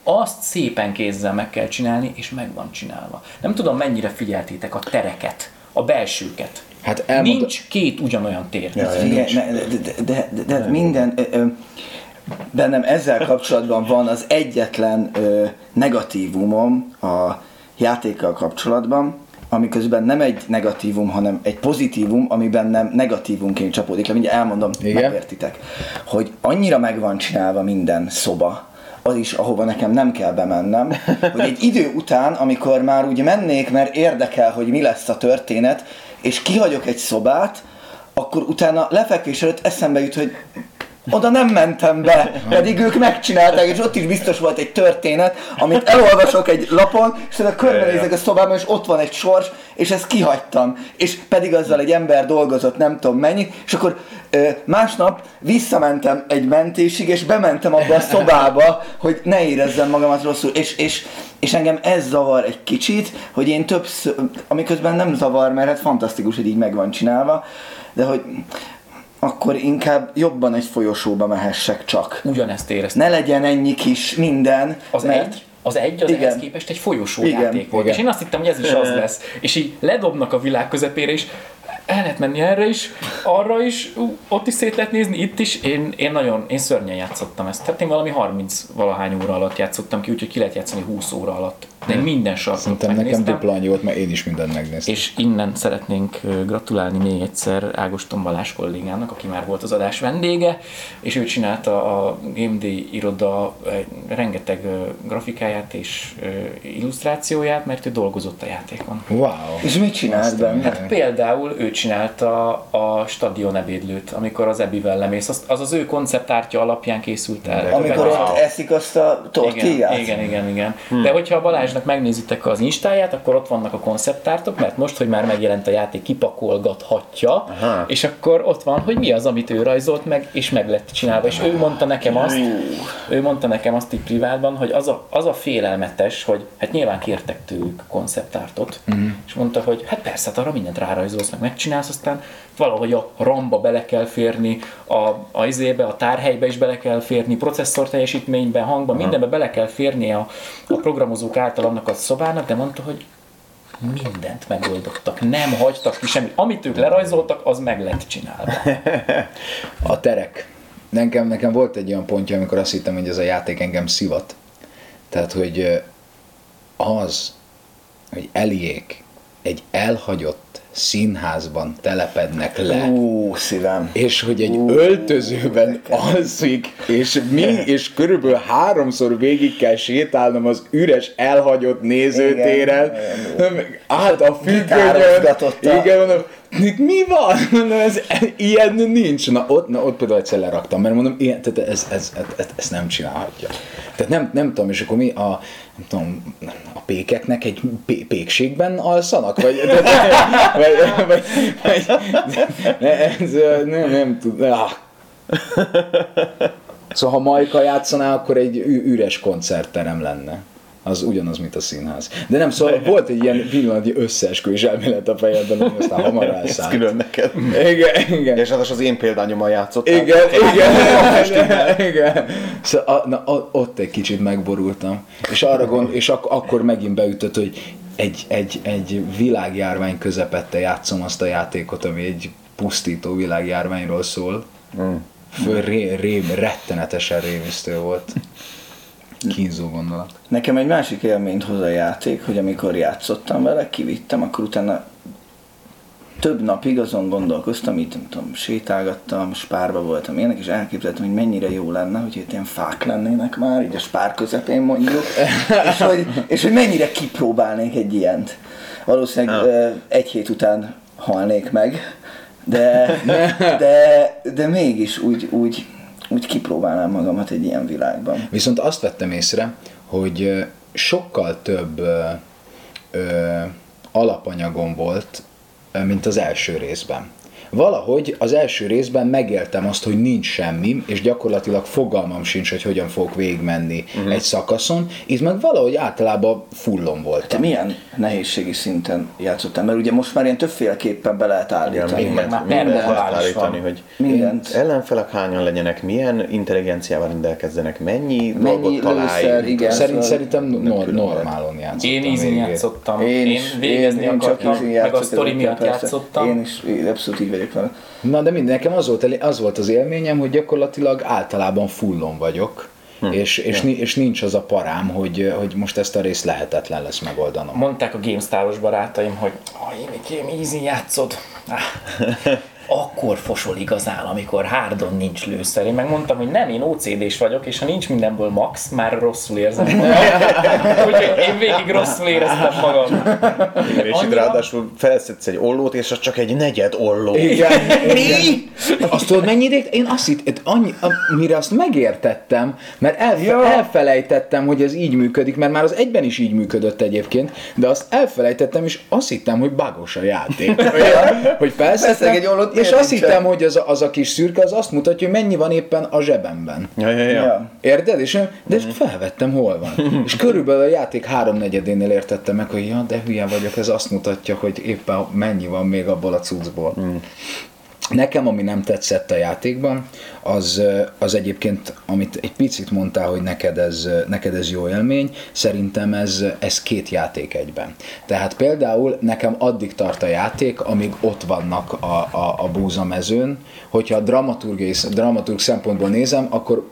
Azt szépen kézzel meg kell csinálni, és meg van csinálva. Nem tudom, mennyire figyeltétek a tereket, a belsőket. Hát nincs két ugyanolyan tér. De minden... Bennem ezzel kapcsolatban van az egyetlen negatívumom a játékkal kapcsolatban, amiközben nem egy negatívum, hanem egy pozitívum, ami bennem negatívumként csapódik le. Mindjárt elmondom, megértitek, hogy annyira meg van csinálva minden szoba, az is, ahova nekem nem kell bemennem, hogy egy idő után, amikor már úgy mennék, mert érdekel, hogy mi lesz a történet, és kihagyok egy szobát, akkor utána lefekvés előtt eszembe jut, hogy oda nem mentem be, pedig ők megcsinálták, és ott is biztos volt egy történet, amit elolvasok egy lapon, és aztán körbenézek a szobában, és ott van egy sors, és ezt kihagytam. És pedig azzal egy ember dolgozott nem tudom mennyit, és akkor másnap visszamentem egy mentésig, és bementem abba a szobába, hogy ne érezzem magamat rosszul. És engem ez zavar egy kicsit, hogy én többször, amiközben nem zavar, mert hát fantasztikus, hogy így meg van csinálva, de hogy... akkor inkább jobban egy folyosóba mehessek csak. Ugyanezt éreztem. Ne legyen ennyi kis minden. Az igen, ehhez képest egy folyosójáték volt. És én azt hittem, hogy ez is az lesz. És így ledobnak a világ közepére, és el lehet menni erre is, arra is, ott is szét lehet nézni, itt is. Én szörnyen játszottam ezt. Tehát én valami 30-valahány óra alatt játszottam ki, úgyhogy ki lehet játszani 20 óra alatt. De én minden sarkot megnéztem. Szerintem nekem dupla annyi volt, mert én is mindent megnéztem. És innen szeretnénk gratulálni még egyszer Ágoston Balázs kollégának, aki már volt az adás vendége, és ő csinálta a Game Day iroda rengeteg grafikáját és illusztrációját, mert ő dolgozott a játékon. Wow! És mit csinált benne? Hát például ő csinálta a stadion ebédlőt, amikor az Abbyvel lemész. Az az ő konceptártya alapján készült el. Amikor ott eszik azt a tortillát? Igen. De hogyha Balázs megnézitek az instáját, akkor ott vannak a konceptártok, mert most, hogy már megjelent a játék, kipakolgathatja, és akkor ott van, hogy mi az, amit ő rajzolt meg, és meg lett csinálva. És ő mondta nekem azt így privátban, hogy az a félelmetes, hogy hát nyilván kértek tőlük konceptártot, és mondta, hogy hát persze, hát arra mindent rárajzolsz, meg megcsinálsz, aztán valahogy a RAM-ba bele kell férni, a tárhelybe is bele kell férni, processzor teljesítményben, hangban, mindenbe bele kell férni a programozók által annak a szobának, de mondta, hogy mindent megoldottak, nem hagytak ki semmit. Amit ők lerajzoltak, az meg lett csinálva. A terek. Nekem volt egy olyan pontja, amikor azt hittem, hogy ez a játék engem szivat. Tehát, hogy az, hogy Ellie-ék egy elhagyott színházban telepednek le. Szívem. És hogy egy öltözőben alszik, és körülbelül 3-szor végig kell sétálnom az üres, elhagyott nézőtéren, át a függönyön. Igen, mondom, mi van? Mondom, ilyen nincs. Na ott például egyszer leraktam, mert mondom, ilyen, tehát ez nem csinálhatja. Tehát nem tudom, és akkor mi a... Nem tudom, a pékeknek egy pékségben alszanak? Vagy nem tudom. Szóval, ha Majka játszaná, akkor egy üres koncertterem lenne. Az ugyanaz, mint a színház. De nem, szóval volt egy ilyen pillanatnyi összeesküvés elmélet a fejedben, hogy aztán hamar elszállt. Ez külön neked. Igen. És az én példányommal játszottam. Igen. Szóval ott egy kicsit megborultam. És arra akkor megint beütött, hogy egy világjárvány közepette játszom azt a játékot, ami egy pusztító világjárványról szól. Rettenetesen rémisztő volt. Kínzó gondolat. Nekem egy másik élményt hoz a játék, hogy amikor játszottam vele, kivittem, akkor utána több napig azon gondolkoztam, így nem tudom, sétálgattam, Spárba voltam ilyenek, és elképzeltem, hogy mennyire jó lenne, hogy itt ilyen fák lennének már, így a Spár közepén mondjuk, és hogy mennyire kipróbálnék egy ilyent. Valószínűleg egy hét után halnék meg, de mégis úgy kipróbálnám magamat egy ilyen világban. Viszont azt vettem észre, hogy sokkal több alapanyagom volt, mint az első részben. Valahogy az első részben megéltem azt, hogy nincs semmim, és gyakorlatilag fogalmam sincs, hogy hogyan fogok végigmenni egy szakaszon. Itt meg valahogy általában fullon voltam. Te milyen nehézségi szinten játszottam? Mert ugye most már ilyen többféleképpen be lehet állítani. Mindent. Ellenfelek hányan legyenek, milyen intelligenciával rendelkezzenek, mennyi dolgot találjuk. Szerintem normálon játszottam. Én ízin játszottam. Én végezni akartam, meg a sztori miatt játszottam. Én is abszolút így vagyok vele. Na de nekem az volt az élményem, hogy gyakorlatilag általában fullon vagyok, és nincs az a parám, hogy most ezt a részt lehetetlen lesz megoldanom. Mondták a GameStar-os barátaim, hogy én easy játszod. Akkor fosol igazán, amikor hardon nincs lőszer. Én megmondtam, hogy nem, én OCD-s vagyok, és ha nincs mindenből max, már rosszul érzem magam. Úgyhogy én végig rosszul éreztem magam. Igen, és itt ráadásul felszedsz egy ollót, és az csak egy negyed olló. Igen. Azt tudod, mennyi ideig? Én azt hittem, mire azt megértettem, mert elfelejtettem, hogy ez így működik, mert már az egyben is így működött egyébként, de azt elfelejtettem, és azt hittem, hogy bugos a játék. Hogy felszedtem egy ollót, és azt hittem, hogy az a kis szürke, az azt mutatja, hogy mennyi van éppen a zsebemben. Ja. Érted? De felvettem, hol van. És körülbelül a játék 3/4-énél értettem meg, hogy de hülye vagyok, ez azt mutatja, hogy éppen mennyi van még abból a cuccból. Nekem, ami nem tetszett a játékban, az egyébként, amit egy picit mondtál, hogy neked ez jó élmény, szerintem ez két játék egyben. Tehát például nekem addig tart a játék, amíg ott vannak a búzamezőn, hogyha a dramaturg szempontból nézem, akkor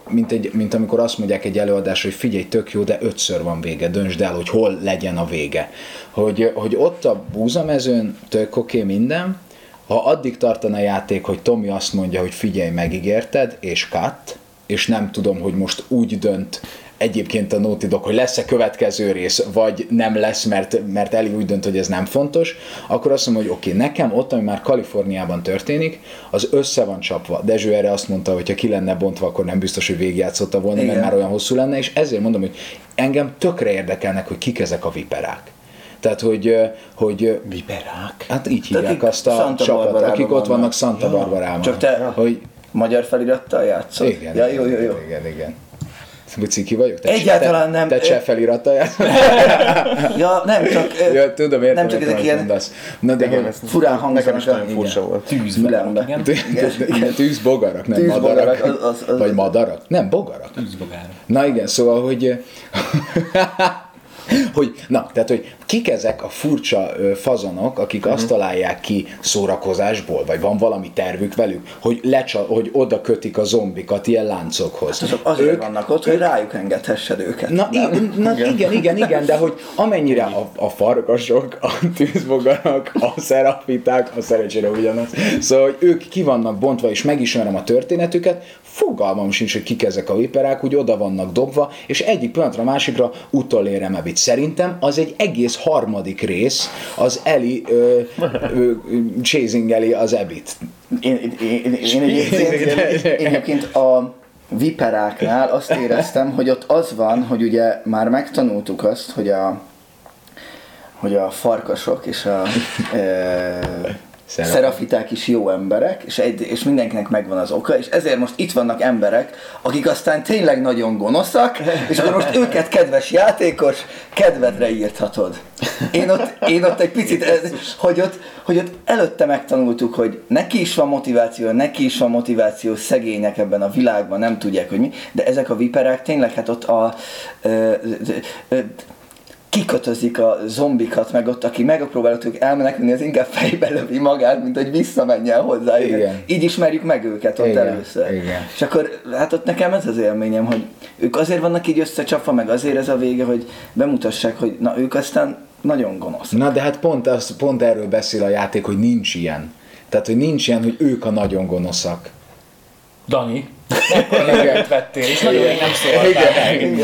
mint amikor azt mondják egy előadás, hogy figyelj, tök jó, de 5-ször van vége, döntsd el, hogy hol legyen a vége. Hogy ott a búzamezőn tök oké minden. Ha addig tartana a játék, hogy Tommy azt mondja, hogy figyelj, megígérted, és cut, és nem tudom, hogy most úgy dönt egyébként a Naughty Dog, hogy lesz-e következő rész, vagy nem lesz, mert Ellie úgy dönt, hogy ez nem fontos, akkor azt mondom, hogy oké, nekem ott, ami már Kaliforniában történik, az össze van csapva. Dezső erre azt mondta, hogy ha ki lenne bontva, akkor nem biztos, hogy végigjátszotta volna, mert már olyan hosszú lenne, és ezért mondom, hogy engem tökre érdekelnek, hogy kik ezek a viperák. Tehát, hogy viperák? Hát így hívják azt a csapat, akik ott vannak Santa Barbarában. Csak te hogy magyar felirattal játszol? Igen, ja, jó. Igen. Ciki vagyok? Egyáltalán nem. Te cseh felirattal játszol? Ja, nem csak... Ja, tudom, értem, nem csak ezek ilyen... Na, de igen, furán hangzanak. Nekem is nagyon furcsa volt. Tűzfülembe. Tűzbogarak, nem madarak. Vagy madarak? Nem, bogarak. Tűzbogarak. Na igen, szóval, hogy... Na, tehát, hogy kik ezek a furcsa fazonok, akik azt találják ki szórakozásból, vagy van valami tervük velük, hogy, hogy oda kötik a zombikat ilyen láncokhoz. Hát, azért ők, vannak ott, hogy rájuk engedhessed őket. Igen, de hogy amennyire a farkasok, a tűzbogarak, a szerafiták, a szerencsére ugyanaz. Szóval, hogy ők ki vannak bontva, és megismerem a történetüket, fogalmam sincs, hogy kik ezek a viperák, úgy oda vannak dobva, és egyik pillanatra a másikra utolérem Abbyt. Szerintem az egy egész harmadik rész, az Ellie chasing-eli az Abbyt. Én egyébként a viperáknál azt éreztem, hogy ott az van, hogy ugye már megtanultuk azt, hogy a farkasok és a szerafiták is jó emberek, és mindenkinek megvan az oka, és ezért most itt vannak emberek, akik aztán tényleg nagyon gonoszak, és akkor most őket, kedves játékos, kedvedre írthatod. Én ott egy picit, hogy ott előtte megtanultuk, hogy neki is van motiváció, szegények ebben a világban, nem tudják, hogy mi, de ezek a viperák tényleg, hát ott a... kikötözik a zombikat, meg ott, aki megpróbálott, ők elmenekülni, az inkább fejbe lövi magát, mint hogy visszamenjen hozzá. Igen. Így ismerjük meg őket ott először. Igen. És akkor, hát ott nekem ez az élményem, hogy ők azért vannak így összecsapva, meg azért ez a vége, hogy bemutassák, hogy na ők aztán nagyon gonoszak. Na de hát pont erről beszél a játék, hogy nincs ilyen. Tehát, hogy nincs ilyen, hogy ők a nagyon gonoszak. Dani, akkor nagyon vettél, és nagyon én nem szólaltál meg.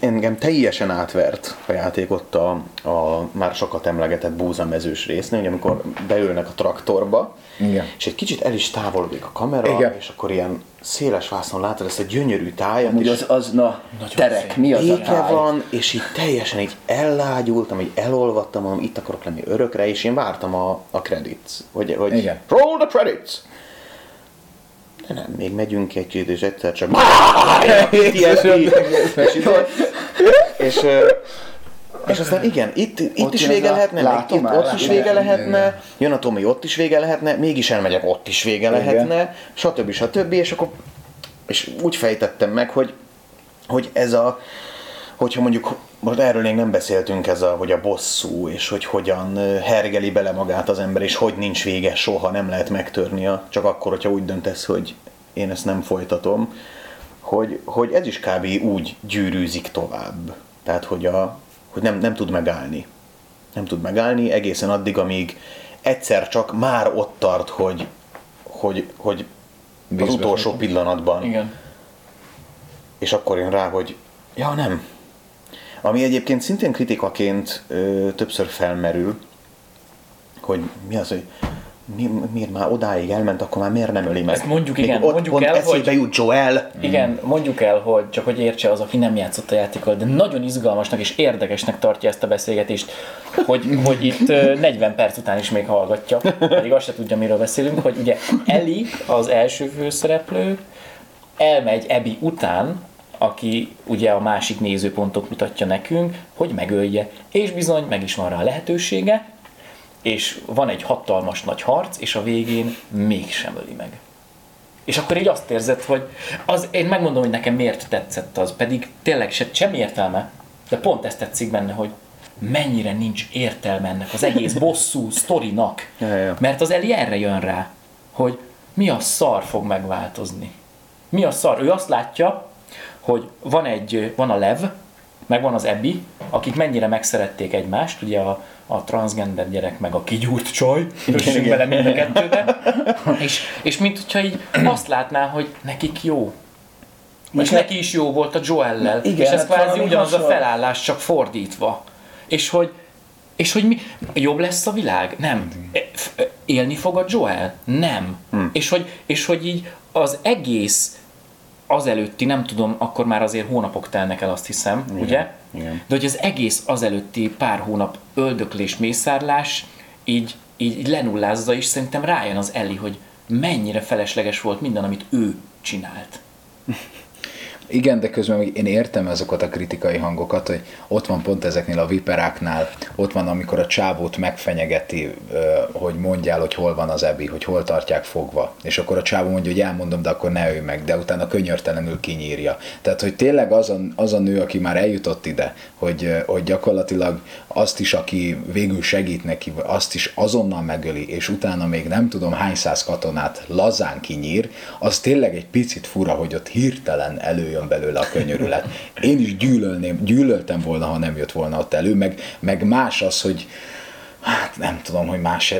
Engem teljesen átvert a játék ott a már sokat emlegetett búzamezős résznél, ugye, amikor beülnek a traktorba, igen. És egy kicsit el is távolodik a kamera, igen. És akkor ilyen széles vászon látod ezt a gyönyörű tájat. Amúgy terek, mi az a táj? Van, és így teljesen így ellágyultam, így elolvattam, mondom, itt akarok lenni örökre, és én vártam a credits, hogy roll the credits! Nem, még megyünk egy kicsit, és egyszer csak... És aztán igen, itt is vége lehetne, ott is vége lehetne, jön a Tommy, ott is vége lehetne, mégis elmegyek, ott is vége lehetne, stb. És akkor úgy fejtettem meg, hogy ez a... Hogyha mondjuk, most erről még nem beszéltünk, hogy a bosszú, és hogy hogyan hergeli bele magát az ember, és hogy nincs vége, soha nem lehet megtörnia, csak akkor, hogyha úgy döntesz, hogy én ezt nem folytatom, hogy ez is kb. Úgy gyűrűzik tovább. Tehát, hogy nem tud megállni. Nem tud megállni egészen addig, amíg egyszer csak már ott tart, hogy az utolsó pillanatban. Igen. És akkor jön rá, hogy ja, nem. Ami egyébként szintén kritikaként többször felmerül, hogy mi az, hogy miért már odáig elment, akkor már miért nem öli meg? Ezt mondjuk, igen, mondjuk el, hogy... Eszébe jut Joel. Igen, mondjuk el, hogy csak hogy értse az, aki nem játszott a játékkal, de nagyon izgalmasnak és érdekesnek tartja ezt a beszélgetést, hogy itt 40 perc után is még hallgatja, pedig azt se tudja, miről beszélünk, hogy ugye Ellie, az első főszereplő, elmegy Abby után, aki ugye a másik nézőpontot mutatja nekünk, hogy megölje. És bizony, meg is van rá a lehetősége, és van egy hatalmas nagy harc, és a végén mégsem öli meg. És akkor így azt érzed, hogy én megmondom, hogy nekem miért tetszett az, pedig tényleg semmi értelme, de pont ezt tetszik benne, hogy mennyire nincs értelme ennek az egész bosszú sztorinak. Mert az Ellie erre jön rá, hogy mi a szar fog megváltozni. Mi a szar? Ő azt látja, hogy van a Lev, meg van az Abby, akik mennyire megszerették egymást, ugye a transgender gyerek, meg a kigyúrt csaj, kössünk bele mind a kettőbe, és mint hogyha így azt látná, hogy nekik jó. És neki is jó volt a Joellel, igen, és ez kvázi ugyanaz a felállás, csak fordítva. És hogy mi? Jobb lesz a világ? Nem. Élni fog a Joel? Nem. És hogy így az egész azelőtti, nem tudom, akkor már azért hónapok telnek el, azt hiszem, igen, ugye? Igen. De hogy az egész azelőtti pár hónap öldöklés, mészárlás így lenullázza, és szerintem rájön az Ellie, hogy mennyire felesleges volt minden, amit ő csinált. Igen, de közben én értem azokat a kritikai hangokat, hogy ott van pont ezeknél a viperáknál, ott van, amikor a csávót megfenyegeti, hogy mondjál, hogy hol van az Abby, hogy hol tartják fogva. És akkor a csávó mondja, hogy elmondom, de akkor ne ölj meg, de utána könyörtelenül kinyírja. Tehát, hogy tényleg az a nő, aki már eljutott ide, hogy gyakorlatilag azt is, aki végül segít neki, azt is azonnal megöli, és utána még nem tudom hány száz katonát lazán kinyír, az tényleg egy picit fura, hogy ott hirtelen előjön belőle a könyörület. Én is gyűlöltem volna, ha nem jött volna ott elő, meg más az, hogy hát nem tudom, hogy más.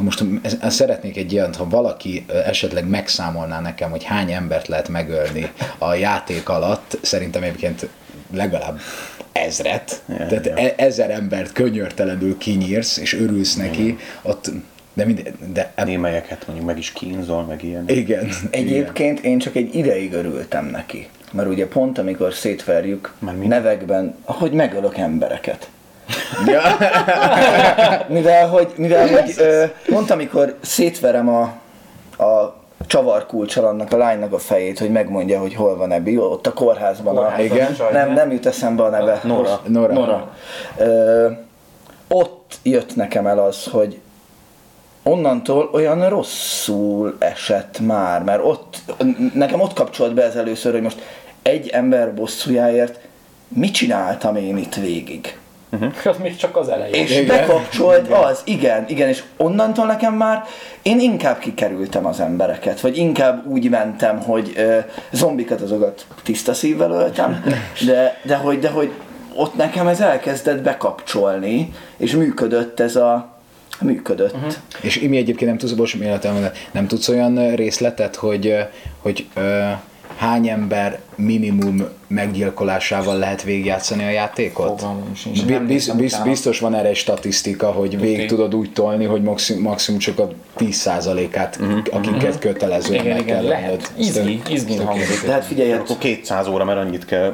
Most szeretnék egy ilyet, ha valaki esetleg megszámolná nekem, hogy hány embert lehet megölni a játék alatt, szerintem egyébként legalább 1000. Ja, tehát ja. 1000 embert könyörtelenül kinyírsz, és örülsz neki, ott... De némelyeket mondjuk meg is kínzol, meg ilyen. Igen. Egyébként én csak egy ideig örültem neki. Mert ugye pont amikor szétverjük nevekben, ahogy megölök embereket. Ja. mivel hogy pont amikor szétverem a csavarkulccsal annak a lánynak a fejét, hogy megmondja, hogy hol van Abby, ott a kórházban. Nem jut eszembe a neve. Nora. Ott jött nekem el az, hogy onnantól olyan rosszul esett már, mert nekem ott kapcsolt be ez először, hogy most egy ember bosszújáért mit csináltam én itt végig. Az még csak az elején. És bekapcsolt az, igen, és onnantól nekem már én inkább kikerültem az embereket, vagy inkább úgy mentem, hogy zombikat azokat tiszta szívvel öltem, de hogy ott nekem ez elkezdett bekapcsolni, és működött ez a... Működött. Uh-huh. És Imi, egyébként nem tudsz olyan részletet, hogy hány ember minimum meggyilkolásával lehet végigjátszani a játékot? Biztos van erre egy statisztika, hogy végig tudod úgy tolni, hogy maximum csak a 10%-át, akiket kötelezően meg kell lehet. Izgi hangzik. De hát figyelj, akkor 200 óra, mert annyit kell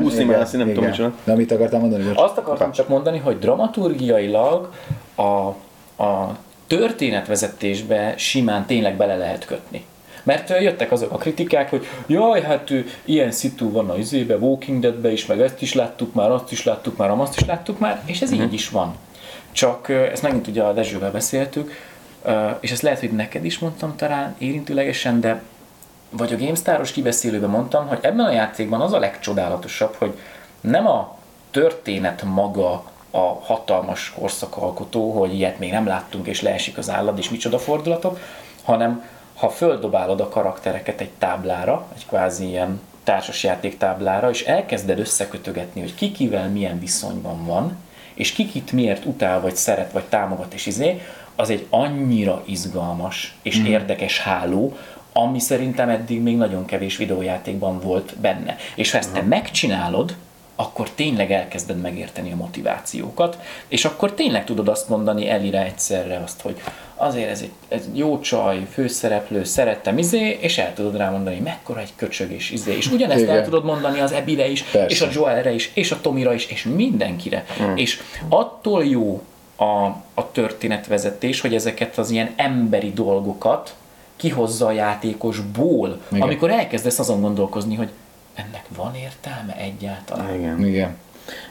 húzni, mert azt nem tudom, mit csinál. De mit akartál mondani? Azt akartam csak mondani, hogy dramaturgiailag a történetvezetésbe simán tényleg bele lehet kötni. Mert jöttek azok a kritikák, hogy jaj, hát ilyen szitu van a izébe, Walking Deadbe is, meg ezt is láttuk már, azt is láttuk már, azt is láttuk már, és ez így is van. Csak ezt megint ugye a Dezsővel beszéltük, és ezt lehet, hogy neked is mondtam talán érintőlegesen, de vagy a GameStar-os kibeszélőben mondtam, hogy ebben a játékban az a legcsodálatosabb, hogy nem a történet maga a hatalmas korszakalkotó, hogy ilyet még nem láttunk, és leesik az állad, és micsoda fordulatok, hanem ha földobálod a karaktereket egy táblára, egy kvázi ilyen társasjáték táblára, és elkezded összekötögetni, hogy ki kivel milyen viszonyban van, és ki kit miért utál, vagy szeret, vagy támogat, és az egy annyira izgalmas és érdekes háló, ami szerintem eddig még nagyon kevés videójátékban volt benne. És ha ezt te megcsinálod, akkor tényleg elkezded megérteni a motivációkat, és akkor tényleg tudod azt mondani Ellie-re egyszerre azt, hogy azért ez jó csaj, főszereplő, szerettem, és el tudod rá mondani, mekkora egy köcsög, és ugyanezt el tudod mondani az Abby-re is, persze, és a Joelre is, és a Tommyra is, és mindenkire. És attól jó a történetvezetés, hogy ezeket az ilyen emberi dolgokat kihozza a játékosból, amikor elkezdesz azon gondolkozni, hogy ennek van értelme egyáltalán? Igen.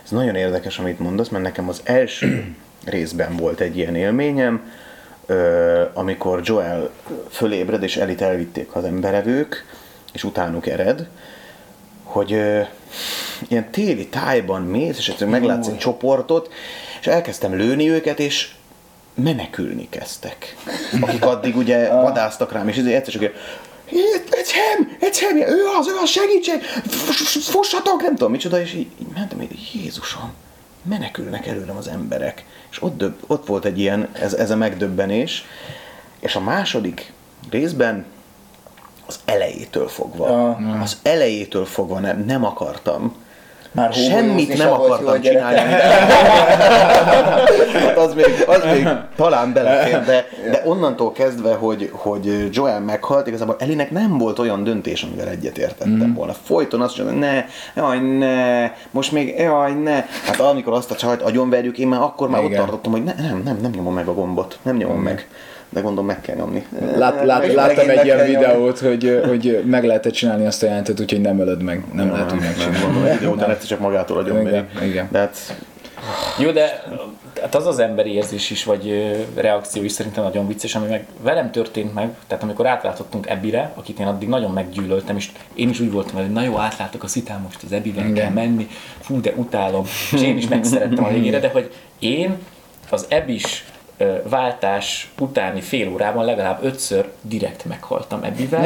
Ez nagyon érdekes, amit mondasz, mert nekem az első részben volt egy ilyen élményem, amikor Joel fölébred és Ellie-t elvitték az emberevők, és utánuk ered, hogy ilyen téli tájban mész, és egyszerűen meglátsz egy csoportot, és elkezdtem lőni őket, és menekülni kezdtek. Akik addig ugye vadáztak rám, és egyszer csak It's him, ő az, segítség, fussatok, nem tudom micsoda, és így mentem, így Jézusom, menekülnek előlem az emberek. És ott volt egy ilyen, ez a megdöbbenés, és a második részben az elejétől fogva nem akartam. Már semmit nem akartam csinálni. Hát az még talán belefér, de onnantól kezdve, hogy Joel meghalt, igazából Ellie-nek nem volt olyan döntés, amivel egyetértettem volna. Folyton azt mondja, ne, most még. Hát amikor azt a csajt agyonverjük, én már akkor ott tartottam, hogy nem nyomom meg a gombot. de gondolom meg kell nyomni. Láttam egy ilyen videót, hogy meg lehetett csinálni azt a jelentet, úgyhogy nem ölöd meg. Nem lehet úgy megcsinálni. Jó, utána csak magától agyom. Jó, de az az emberi érzés is, vagy reakció is szerintem nagyon vicces, ami meg velem történt meg, tehát amikor átlátottunk Abbyre, akit én addig nagyon meggyűlöltem, és én is úgy voltam, hogy na jó, átlátok a szitán, most az Abbyvel kell menni, fú, de utálom, és én is megszerettem a végére, de hogy én az Abby-s váltás utáni fél órában legalább 5-ször direkt meghaltam Abbyvel,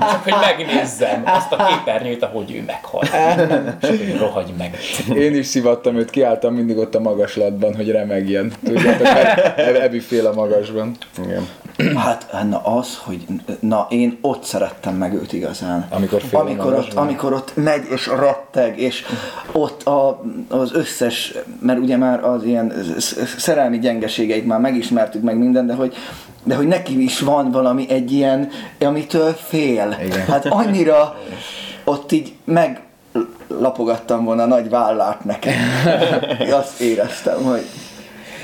csak hogy megnézzem azt a képernyőt, ahogy ő meghalt. És hogy rohagy meg. Én is szivattam őt, kiálltam mindig ott a magaslatban, hogy remegjen. Tudjátok, Abby fél a magasban. Igen. Hát na az, hogy na én ott szerettem meg őt igazán. Amikor ott megy és ratteg, és ott az összes, mert ugye már az ilyen szerelmi gyengeségeit már megismertük meg minden, de hogy neki is van valami egy ilyen, amitől fél. Igen. Hát annyira ott így meglapogattam volna a nagy vállát nekem. Én azt éreztem, hogy...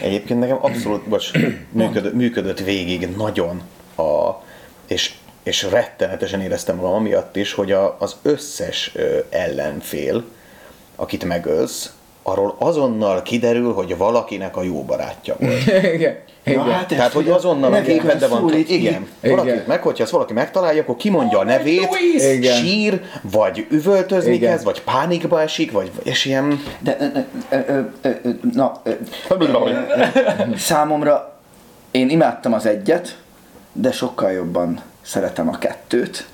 Egyébként nekem abszolút működött végig nagyon, és rettenetesen éreztem magam amiatt is, hogy az összes ellenfél, akit megölsz, arról azonnal kiderül, hogy valakinek a jó barátja volt. Igen. Hát tehát, hogy azonnal a képedbe van. Igen. Valakit meg, hogyha ezt valaki megtalálja, akkor kimondja a nevét, sír, vagy üvöltözni kezd, vagy pánikba esik, vagy és ilyen... Számomra én imádtam az egyet, de sokkal jobban szeretem a kettőt.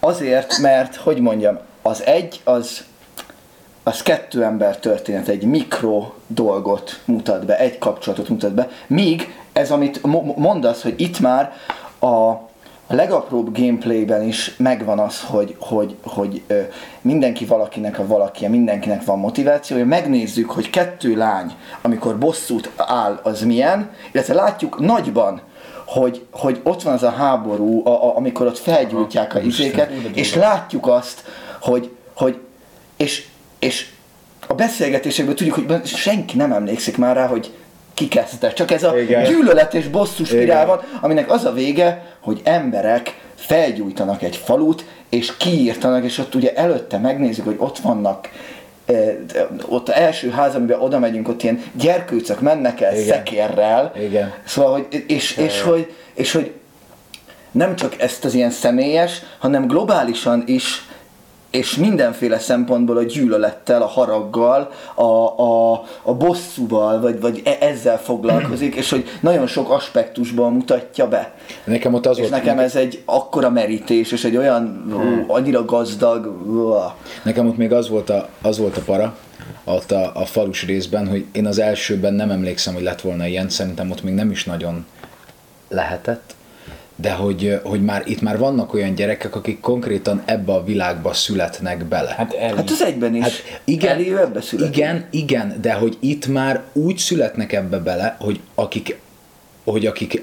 Azért, mert, hogy mondjam, az egy, az kettő ember történet, egy mikro dolgot mutat be, egy kapcsolatot mutat be, míg ez, amit mondasz, hogy itt már a legapróbb gameplayben is megvan az, hogy mindenki valakinek a valakije, mindenkinek van motivációja. Megnézzük, hogy kettő lány, amikor bosszút áll, az milyen, illetve látjuk nagyban, hogy ott van az a háború, amikor ott felgyújtják a izéket, és látjuk azt, hogy és a beszélgetésekből tudjuk, hogy senki nem emlékszik már rá, hogy ki kezdte. Csak ez a gyűlölet és bosszú spirál van, aminek az a vége, hogy emberek felgyújtanak egy falut, és kiírtanak, és ott ugye előtte megnézzük, hogy ott vannak, ott az első ház, amiben oda megyünk, ott ilyen gyerkőcök mennek el szekérrel. Igen. Szóval, hogy, és hogy nem csak ezt az ilyen személyes, hanem globálisan is, és mindenféle szempontból a gyűlölettel, a haraggal, a bosszúval, vagy ezzel foglalkozik, és hogy nagyon sok aspektusban mutatja be. Nekem ott az és volt, nekem ez egy akkora merítés, és egy olyan annyira gazdag... Nekem ott még az volt a para, ott a falus részben, hogy én az elsőben nem emlékszem, hogy lett volna ilyen, szerintem ott még nem is nagyon lehetett. De hogy már itt már vannak olyan gyerekek, akik konkrétan ebbe a világba születnek bele. Hát az egyben is. Hát igen, Ellie ebbe születik. Igen, de hogy itt már úgy születnek ebbe bele, hogy akik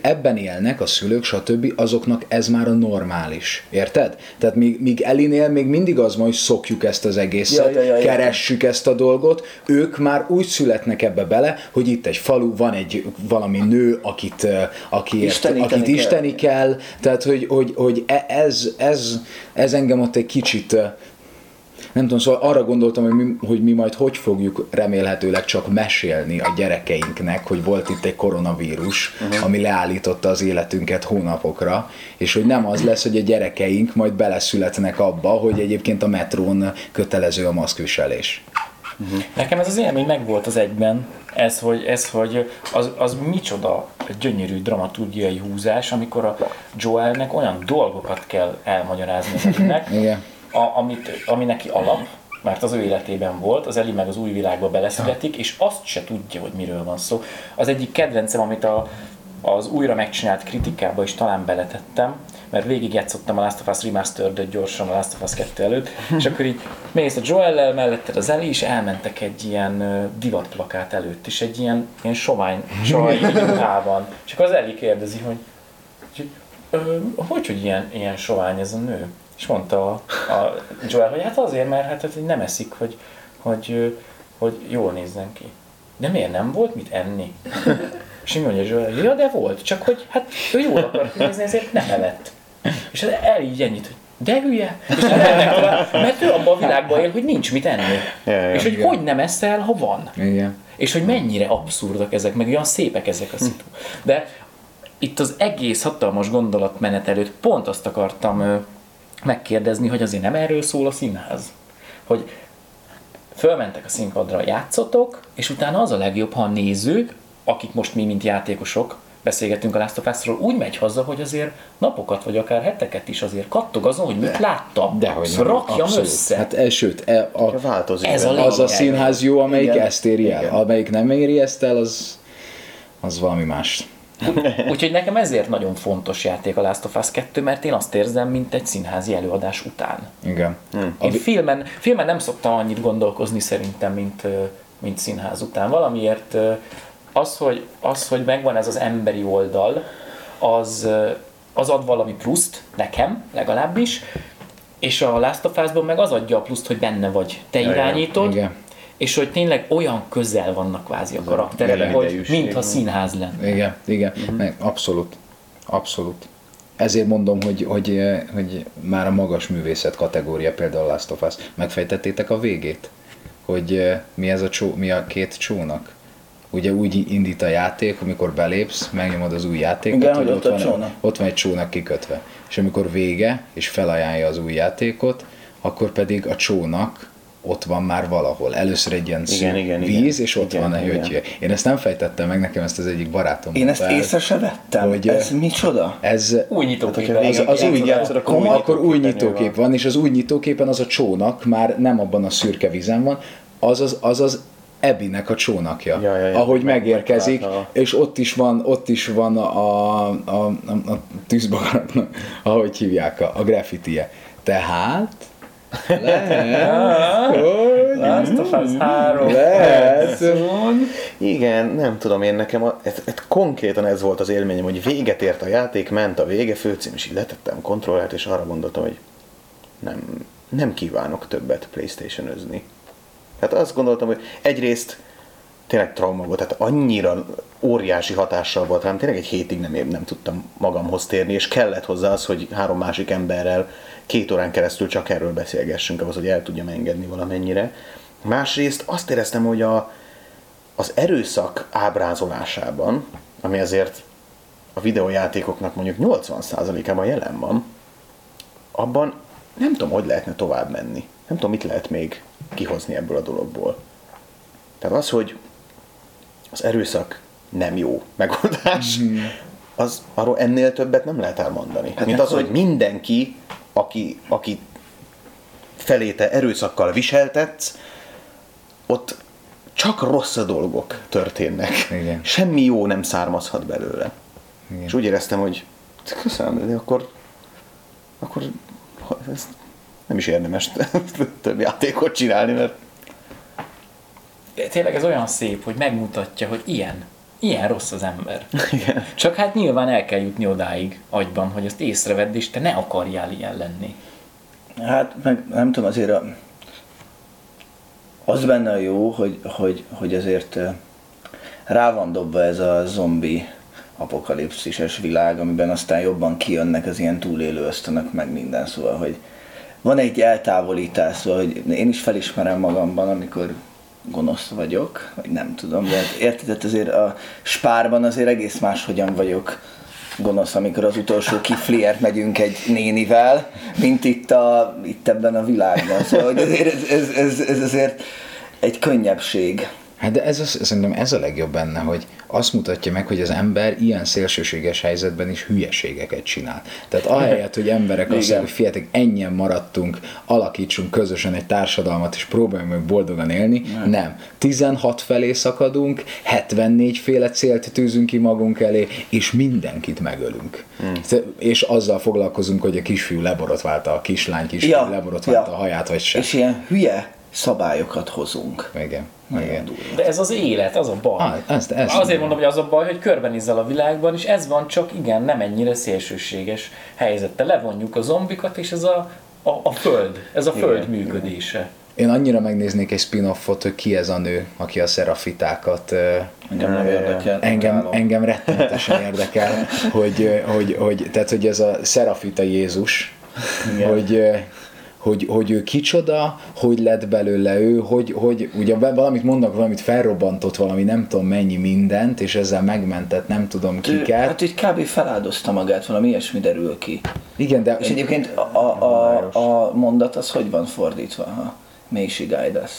ebben élnek, a szülők, stb., azoknak ez már a normális. Érted? Tehát míg Ellie-nél még mindig az van, hogy szokjuk ezt az egészet, keressük ezt a dolgot, ők már úgy születnek ebbe bele, hogy itt egy falu, van egy valami nő, akit isteni kell, tehát hogy ez engem ott egy kicsit... Nem tudom, szóval arra gondoltam, hogy mi majd hogy fogjuk remélhetőleg csak mesélni a gyerekeinknek, hogy volt itt egy koronavírus, ami leállította az életünket hónapokra, és hogy nem az lesz, hogy a gyerekeink majd beleszületnek abba, hogy egyébként a metrón kötelező a maszkviselés. Nekem ez az élmény megvolt az egyben, ez, hogy az micsoda gyönyörű dramaturgiai húzás, amikor a Joelnek olyan dolgokat kell elmagyarázni nekik. Igen. Ami neki alap, mert az ő életében volt, az Ellie meg az új világba beleszületik, és azt se tudja, hogy miről van szó. Az egyik kedvencem, amit az újra megcsinált kritikába is talán beletettem, mert végigjátszottam a Last of Us Remastered-et gyorsan a Last of Us 2 előtt, és akkor így mész a Joel-lel, mellette az Ellie, és elmentek egy ilyen divatplakát előtt, és egy ilyen sovány csaj ruhában. És akkor az Ellie kérdezi, hogy ilyen sovány ez a nő? És mondta a Joel, hogy hát azért, mert hát nem eszik, hogy jól nézzen ki. De miért nem volt mit enni? És így mondja Joel, ja, de volt, csak hogy hát ő jól akart nézni, ezért nem evett. És az Ellie így ennyit, hogy de hülye, és tovább, mert ő abban a világban él, hogy nincs mit enni. Ja, és hogy hogy nem eszel, ha van. Igen. És hogy mennyire abszurdak ezek, meg olyan szépek ezek a szitu. De itt az egész hatalmas gondolatmenet előtt pont azt akartam megkérdezni, hogy azért nem erről szól a színház. Hogy fölmentek a színpadra, játszotok, és utána az a legjobb, ha a nézők, akik most mi, mint játékosok, beszélgettünk a Last of Us-ról, úgy megy haza, hogy azért napokat, vagy akár heteket is azért kattog azon, hogy mit láttam. Rakjam össze. Hát, sőt, az a színház jó, amelyik ezt éri el. Amelyik nem éri ezt el, az valami más. Úgyhogy nekem ezért nagyon fontos játék a Last of Us 2, mert én azt érzem, mint egy színházi előadás után. Igen. Én filmen nem szoktam annyit gondolkozni szerintem, mint színház után. Valamiért az, hogy megvan ez az emberi oldal, az ad valami pluszt, nekem legalábbis, és a Last of Us-ban meg az adja a pluszt, hogy benne vagy, te irányítod, igen. És hogy tényleg olyan közel vannak kvázi a karakterek, hogy mintha színház lenne. Igen, uh-huh. Abszolút. Ezért mondom, hogy már a magas művészet kategória például a Last of Us. Megfejtettétek a végét? Hogy mi a két csónak? Ugye úgy indít a játék, amikor belépsz, megnyomod az új játékot, igen, hogy ott van egy csónak kikötve. És amikor vége, és felajánlja az új játékot, akkor pedig a csónak ott van már valahol. Először egy ilyen víz, és ott van egy hötyje. Én ezt nem fejtettem meg, nekem ezt az egyik barátom. Én ezt észre se vettem, hogy ez micsoda? Ez új nyitókép. Akkor új nyitókép van, és az új nyitóképen az a csónak már nem abban a szürke vízen van, az Abbynek a csónakja, ahogy megérkezik, és ott is van a tűzbogaratnak, ahogy hívják, a graffiti-je. Tehát Last of Us 3. Igen, nem tudom, én nekem konkrétan ez volt az élményem, hogy véget ért a játék, ment a vége, főcím, és így letettem kontrollert, és arra gondoltam, hogy nem kívánok többet PlayStation-özni. Tehát azt gondoltam, hogy egyrészt tényleg trauma volt, tehát annyira óriási hatással volt rám, tényleg egy hétig nem tudtam magamhoz térni, és kellett hozzá az, hogy 3 másik emberrel 2 órán keresztül csak erről beszélgessünk, ahhoz, hogy el tudjam engedni valamennyire. Másrészt azt éreztem, hogy az erőszak ábrázolásában, ami azért a videójátékoknak mondjuk 80%-ában jelen van, abban nem tudom, hogy lehetne tovább menni. Nem tudom, mit lehet még kihozni ebből a dologból. Tehát az, hogy az erőszak nem jó megoldás, az arról ennél többet nem lehet elmondani. Hát mint az, hogy mindenki, aki felé te erőszakkal viseltetsz, ott csak rossz dolgok történnek. Igen. Semmi jó nem származhat belőle. Igen. És úgy éreztem, hogy köszönöm, de akkor ezt nem is érdemes több játékot csinálni, mert tényleg ez olyan szép, hogy megmutatja, hogy ilyen rossz az ember. Igen. Csak hát nyilván el kell jutni odáig agyban, hogy ezt észrevedd, és te ne akarjál ilyen lenni. Hát meg nem tudom, azért az benne a jó, hogy azért rá van dobva ez a zombi apokalipszises világ, amiben aztán jobban kijönnek az ilyen túlélő ösztönök, meg minden, szóval, hogy van egy eltávolítás, szóval, hogy én is felismerem magamban, amikor gonosz vagyok, vagy nem tudom, de érted, azért a spárban azért egész máshogyan vagyok gonosz, amikor az utolsó kifliért megyünk egy nénivel, mint itt ebben a világban. Szóval hogy azért ez azért egy könnyebbség. Hát de szerintem ez a legjobb benne, hogy azt mutatja meg, hogy az ember ilyen szélsőséges helyzetben is hülyeségeket csinál. Tehát ahelyett, hogy emberek azt mondják, hogy fiatal, ennyien maradtunk, alakítsunk közösen egy társadalmat, és próbáljunk meg boldogan élni, nem. 16 felé szakadunk, 74 féle célt tűzünk ki magunk elé, és mindenkit megölünk. És azzal foglalkozunk, hogy a kisfiú leborotválta, a kislány leborotválta a haját, vagy sem. És ilyen hülye szabályokat hozunk. Igen. De ez az élet, az a baj. Azért mondom, hogy az a baj, hogy körbenézel a világban, és ez van, csak igen, nem ennyire szélsőséges helyzettel. Levonjuk a zombikat, és ez a föld működése. Én annyira megnéznék egy spin-offot, hogy ki ez a nő, aki a szerafitákat... Engem nem érdekel. Engem rettenetesen érdekel, hogy ez a szerafita Jézus, hogy ő kicsoda, hogy lett belőle ő, hogy ugye valamit mondnak, valamit felrobbantott, valami nem tudom mennyi mindent, és ezzel megmentett nem tudom kiket. Hát így kb. Feláldozta magát, valami ilyesmi derül ki. Igen, de... És egyébként a mondat az hogy van fordítva, ha may she guide us?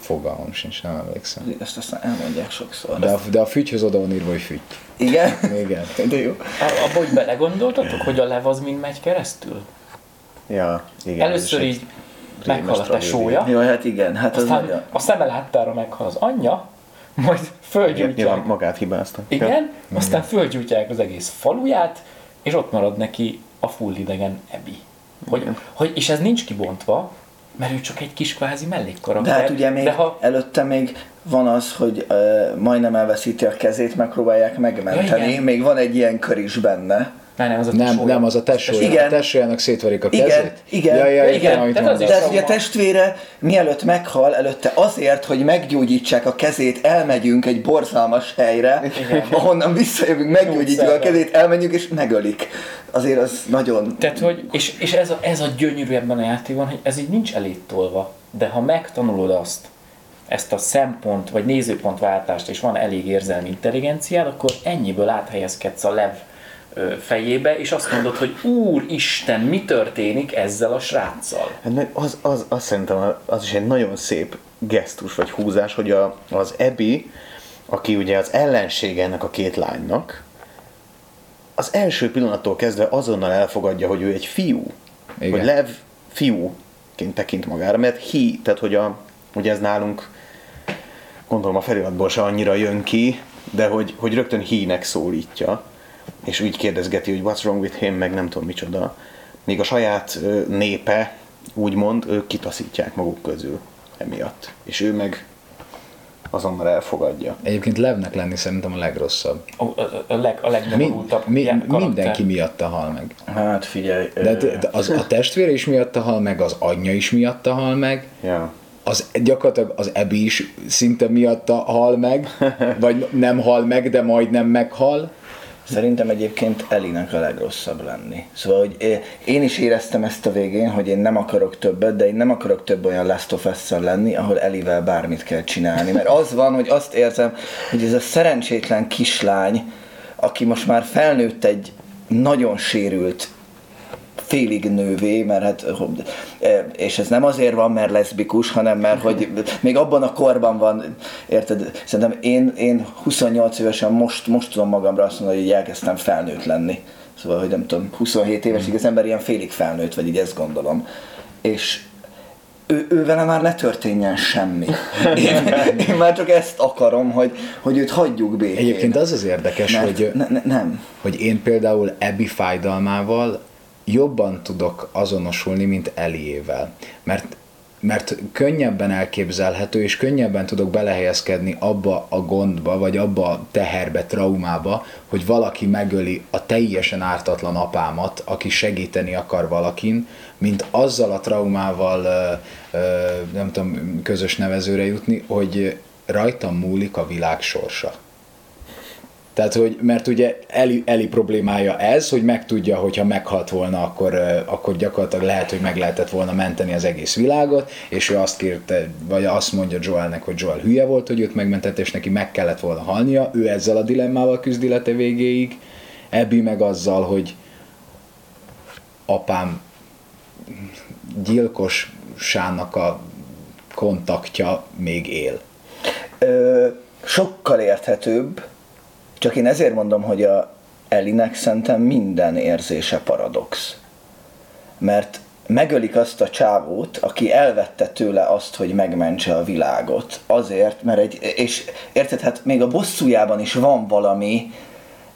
Fogalmam sincs, nem emlékszem. Ezt aztán elmondják sokszor. De a fügyhöz oda van írva, hogy fügy. Igen? Igen. De jó. Abba, hogy belegondoltatok, hogy a Lev az mind megy keresztül? Ja, igen. Először így meghal a tesója. Jó, hát igen. Hát aztán az a szeme láttára meghal az anyja, majd fölgyújtják. Nyilván magát hibáztak. Igen, aztán fölgyújtják az egész faluját, és ott marad neki a full idegen Abby. És ez nincs kibontva, mert ő csak egy kis kvázi mellékkarakter. De hát ugye még előtte még van az, hogy majdnem elveszíti a kezét, megpróbálják megmenteni. Ja, még van egy ilyen kör is benne. Nem, az a tesója. A tesójának szétverik a kezét. Igen, tehát ugye a testvére mielőtt meghal, előtte azért, hogy meggyógyítsák a kezét, elmegyünk egy borzalmas helyre, ahonnan visszajövünk, meggyógyítjuk a kezét, elmenjünk és megölik. Azért az nagyon... Tehát, hogy, és ez a gyönyörű ebben a játékban, hogy ez így nincs elétolva, de ha megtanulod azt, ezt a szempont vagy nézőpontváltást, és van elég érzelmi intelligenciád, akkor ennyiből áthelyezkedsz a Lev fejébe, és azt mondod, hogy Úristen, mi történik ezzel a sráccal? Hát az szerintem az is egy nagyon szép gesztus vagy húzás, hogy az Abby, aki ugye az ellensége ennek a két lánynak, az első pillanattól kezdve azonnal elfogadja, hogy ő egy fiú. Igen. Hogy Lev fiúként tekint magára, mert tehát hogy ugye ez nálunk gondolom a feliratból se annyira jön ki, de hogy rögtön he-nek szólítja. És úgy kérdezgeti, hogy what's wrong with him, meg nem tudom micsoda. Még a saját népe, úgymond, ők kitaszítják maguk közül emiatt. És ő meg azonnal elfogadja. Egyébként Levnek lenni szerintem a legrosszabb. A legnyomorultabb karakter. Mindenki miatta hal meg. Hát figyelj. De a testvére is miatta hal meg, az anyja is miatta hal meg. Ja. Gyakorlatilag az Abby is szinte miatta hal meg, vagy nem hal meg, de majdnem meghal. Szerintem egyébként Ellie-nek a legrosszabb lenni. Szóval, hogy én is éreztem ezt a végén, hogy én nem akarok többet, de én nem akarok több olyan Last of Us-szal lenni, ahol Ellie-vel bármit kell csinálni. Mert az van, hogy azt érzem, hogy ez a szerencsétlen kislány, aki most már felnőtt egy nagyon sérült félig nővé, mert hát, és ez nem azért van, mert leszbikus, hanem mert hogy még abban a korban van, érted? Szerintem én 28 évesen most tudom magamra azt mondani, hogy elkezdtem felnőtt lenni. Szóval, hogy nem tudom, 27 évesig az ember ilyen félig felnőtt, vagy így ezt gondolom. És ővele már ne történjen semmi. Én már csak ezt akarom, hogy őt hagyjuk békén. Egyébként az érdekes, hogy én például Abby fájdalmával jobban tudok azonosulni, mint Ellie-vel. Mert könnyebben elképzelhető, és könnyebben tudok belehelyezkedni abba a gondba, vagy abba a teherbe, traumába, hogy valaki megöli a teljesen ártatlan apámat, aki segíteni akar valakin, mint azzal a traumával, nem tudom, közös nevezőre jutni, hogy rajtam múlik a világ sorsa. Tehát, hogy, mert ugye Ellie problémája ez, hogy megtudja, hogyha meghalt volna, akkor gyakorlatilag lehet, hogy meg lehetett volna menteni az egész világot, és ő azt kérte, vagy azt mondja Joelnek, hogy Joel hülye volt, hogy őt megmentett, és neki meg kellett volna halnia, ő ezzel a dilemmával küzd élete végéig, Abby meg azzal, hogy apám gyilkossának a kontaktja még él. Sokkal érthetőbb. Csak én ezért mondom, hogy a Ellie-nek szerintem minden érzése paradox. Mert megölik azt a csávót, aki elvette tőle azt, hogy megmentse a világot. Azért, mert és érted, hát még a bosszújában is van valami,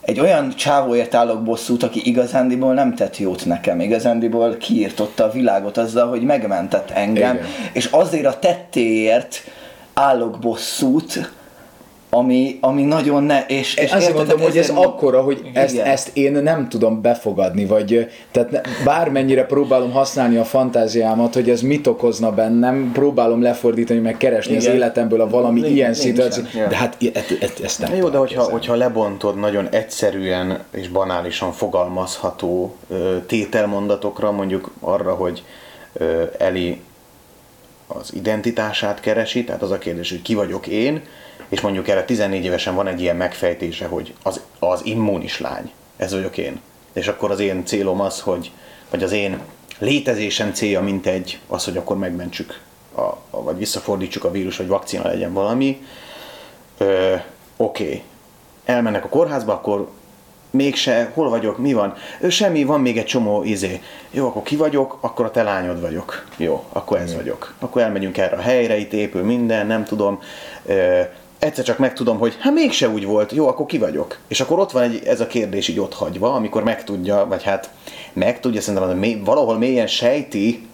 egy olyan csávóért állok bosszút, aki igazándiból nem tett jót nekem, igazándiból kiirtotta a világot azzal, hogy megmentett engem. Igen. És azért a tettéért állok bosszút, Ami nagyon ne... és azt mondom, hogy ez akkora, hogy ezt én nem tudom befogadni, vagy tehát bármennyire próbálom használni a fantáziámat, hogy ez mit okozna bennem, próbálom lefordítani, meg keresni az életemből a valami ilyen szituációt, de hát ezt nem. Jó, de hogyha lebontod nagyon egyszerűen és banálisan fogalmazható tételmondatokra, mondjuk arra, hogy Ellie az identitását keresi, tehát az a kérdés, hogy ki vagyok én, és mondjuk erre 14 évesen van egy ilyen megfejtése, hogy az immunis lány, ez vagyok én. És akkor az én célom az, vagy az én létezésem célja mintegy az, hogy akkor megmentsük, vagy visszafordítsuk a vírus, vagy vakcina legyen valami. Oké. Elmennek a kórházba, akkor mégse, hol vagyok, mi van? Semmi, van még egy csomó izé. Jó, akkor ki vagyok, akkor a te lányod vagyok. Jó, akkor ez vagyok. Akkor elmegyünk erre a helyre, itt épül minden, nem tudom. Egyszer csak megtudom, hogy hát mégse úgy volt, jó, akkor ki vagyok. És akkor ott van ez a kérdés így ott hagyva, amikor megtudja, vagy hát megtudja, szerintem valahol mélyen sejti,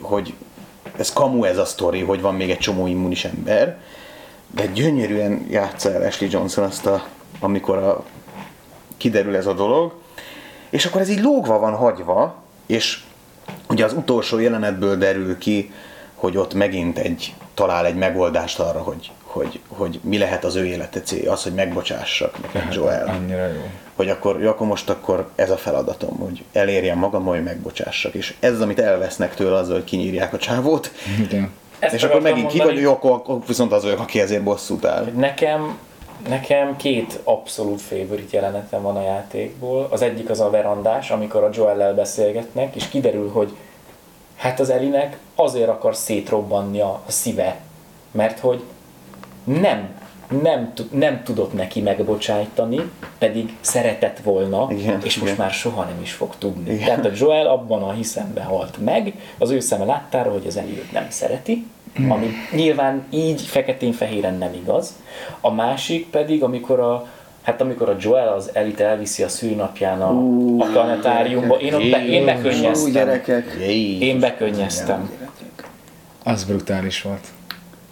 hogy ez kamu ez a sztori, hogy van még egy csomó immunis ember. De gyönyörűen játsza el Ashley Johnson azt, amikor kiderül ez a dolog. És akkor ez így lógva van hagyva, és ugye az utolsó jelenetből derül ki, hogy ott megint talál egy megoldást arra, hogy mi lehet az ő élete célja, az, hogy megbocsássak nekem Joel. Annyira jó. Hogy akkor most akkor ez a feladatom, hogy elérjem magam, hogy megbocsássak. És ez az, amit elvesznek tőle azzal, hogy kinyírják a csávót. Igen. És akkor megint ki vagy, akkor viszont az vagyok, aki ezért bosszút áll. Nekem két abszolút favorite jelenetem van a játékból. Az egyik az a verandás, amikor a Joellel beszélgetnek, és kiderül, hogy hát az Ellie-nek azért akar szétrobbannia a szíve, mert hogy nem tudott neki megbocsájtani, pedig szeretett volna, igen, és most már soha nem is fog tudni. Igen. Tehát a Joel abban a hiszemben halt meg, az ő szeme láttára, hogy az Ellie-t nem szereti, ami nyilván így feketén-fehéren nem igaz. A másik pedig, amikor a Joel az Ellie-t elviszi a szülnapján a planetáriumba, én bekönnyeztem. Az brutális volt.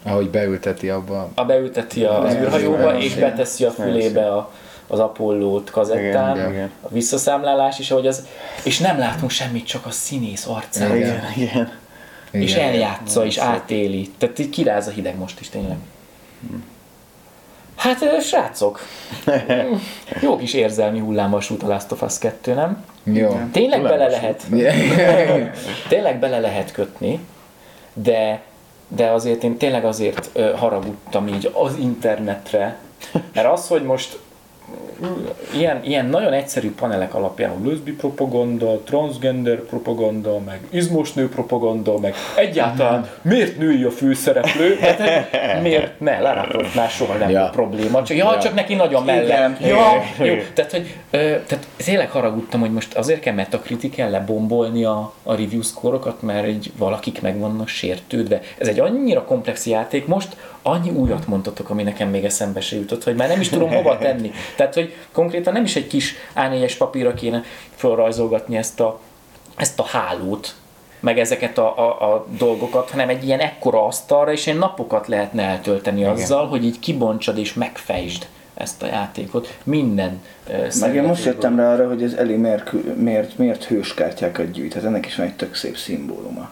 Ahogy beülteti abba. Beülteti az űrhajóba, és beteszi a fülébe az Apollót kazettán, igen. A visszaszámlálás is, ahogy az, és nem látunk semmit, csak a színész arcán. Igen. És eljátsza, igen, és átéli. Tehát így kiráz a hideg most is tényleg. Hát, srácok, jó kis érzelmi hullámvasút a Last of Us 2, nem? Jó. Tényleg bele lehet. Tényleg bele lehet kötni, de azért én tényleg azért haragudtam így az internetre, mert az, hogy most ilyen nagyon egyszerű panelek alapján, hogy leszbi propaganda, transgender propaganda, meg izmos nő propaganda, meg egyáltalán miért női a főszereplő, hát miért ne, lerakott már soha nem volt probléma, csak csak neki nagyon mellett. Jó. Tehát tényleg haragudtam, hogy most azért kell Metacriticen lebombolni a review szkórokat, mert így valakik meg vannak sértődve. Ez egy annyira komplex játék, most annyi újat mondtatok, ami nekem még eszembe se jutott, hogy már nem is tudom hova tenni. Tehát, hogy konkrétan nem is egy kis A4-es papírra kéne felrajzolgatni ezt a hálót, meg ezeket a dolgokat, hanem egy ilyen ekkora asztalra, és én napokat lehetne eltölteni azzal, hogy így kibontsad és megfejtsd ezt a játékot. Minden meg én most jöttem rá arra, hogy az Ellie miért hőskártyákat gyűjt. Hát ennek is van egy tök szép szimbóluma.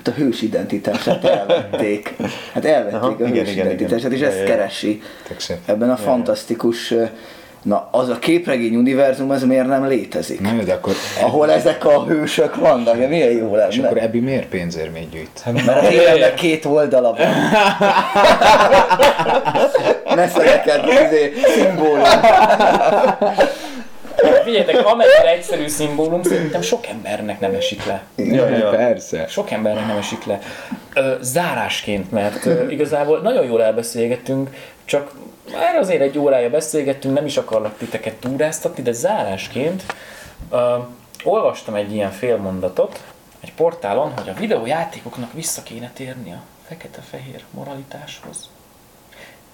Hát a hős identitását elvették. Identitását, és ezt keresi. Ebben a fantasztikus, az a képregény univerzum, ez miért nem létezik? Na, de akkor ahol ezek a hősök vannak, milyen jó lenne. És akkor Abby miért pénzérmét gyűjt? Mert a életnek két oldala van. Ne szerekedj, szimbólum. Figyeljetek, amennyire egyszerű szimbólum, szerintem sok embernek nem esik le. Ja, persze. Sok embernek nem esik le. Zárásként, mert igazából nagyon jól elbeszélgettünk, csak már azért egy órája beszélgettünk, nem is akarlak titeket túráztatni, de zárásként olvastam egy ilyen félmondatot egy portálon, hogy a videójátékoknak vissza kéne térni a fekete-fehér moralitáshoz.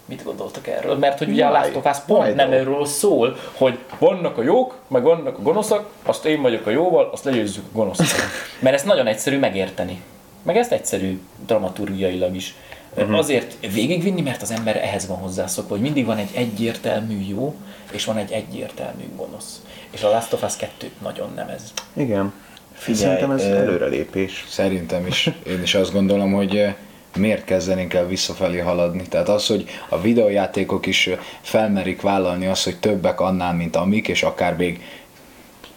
Mit gondoltak erről? Mert hogy ugye a Last of Us pont nem erről szól, hogy vannak a jók, meg vannak a gonoszak, azt én vagyok a jóval, azt legyőzzük a gonoszokat. Mert ezt nagyon egyszerű megérteni. Meg ezt egyszerű dramaturgiailag is azért végigvinni, mert az ember ehhez van hozzászokva, hogy mindig van egy egyértelmű jó, és van egy egyértelmű gonosz. És a Last of Us 2 nagyon nem ez. Igen. Figyelj, szerintem ez előrelépés. Szerintem is. Én is azt gondolom, hogy miért kezdenénk el visszafelé haladni? Tehát az, hogy a videójátékok is felmerik vállalni azt, hogy többek annál, mint amik, és akár még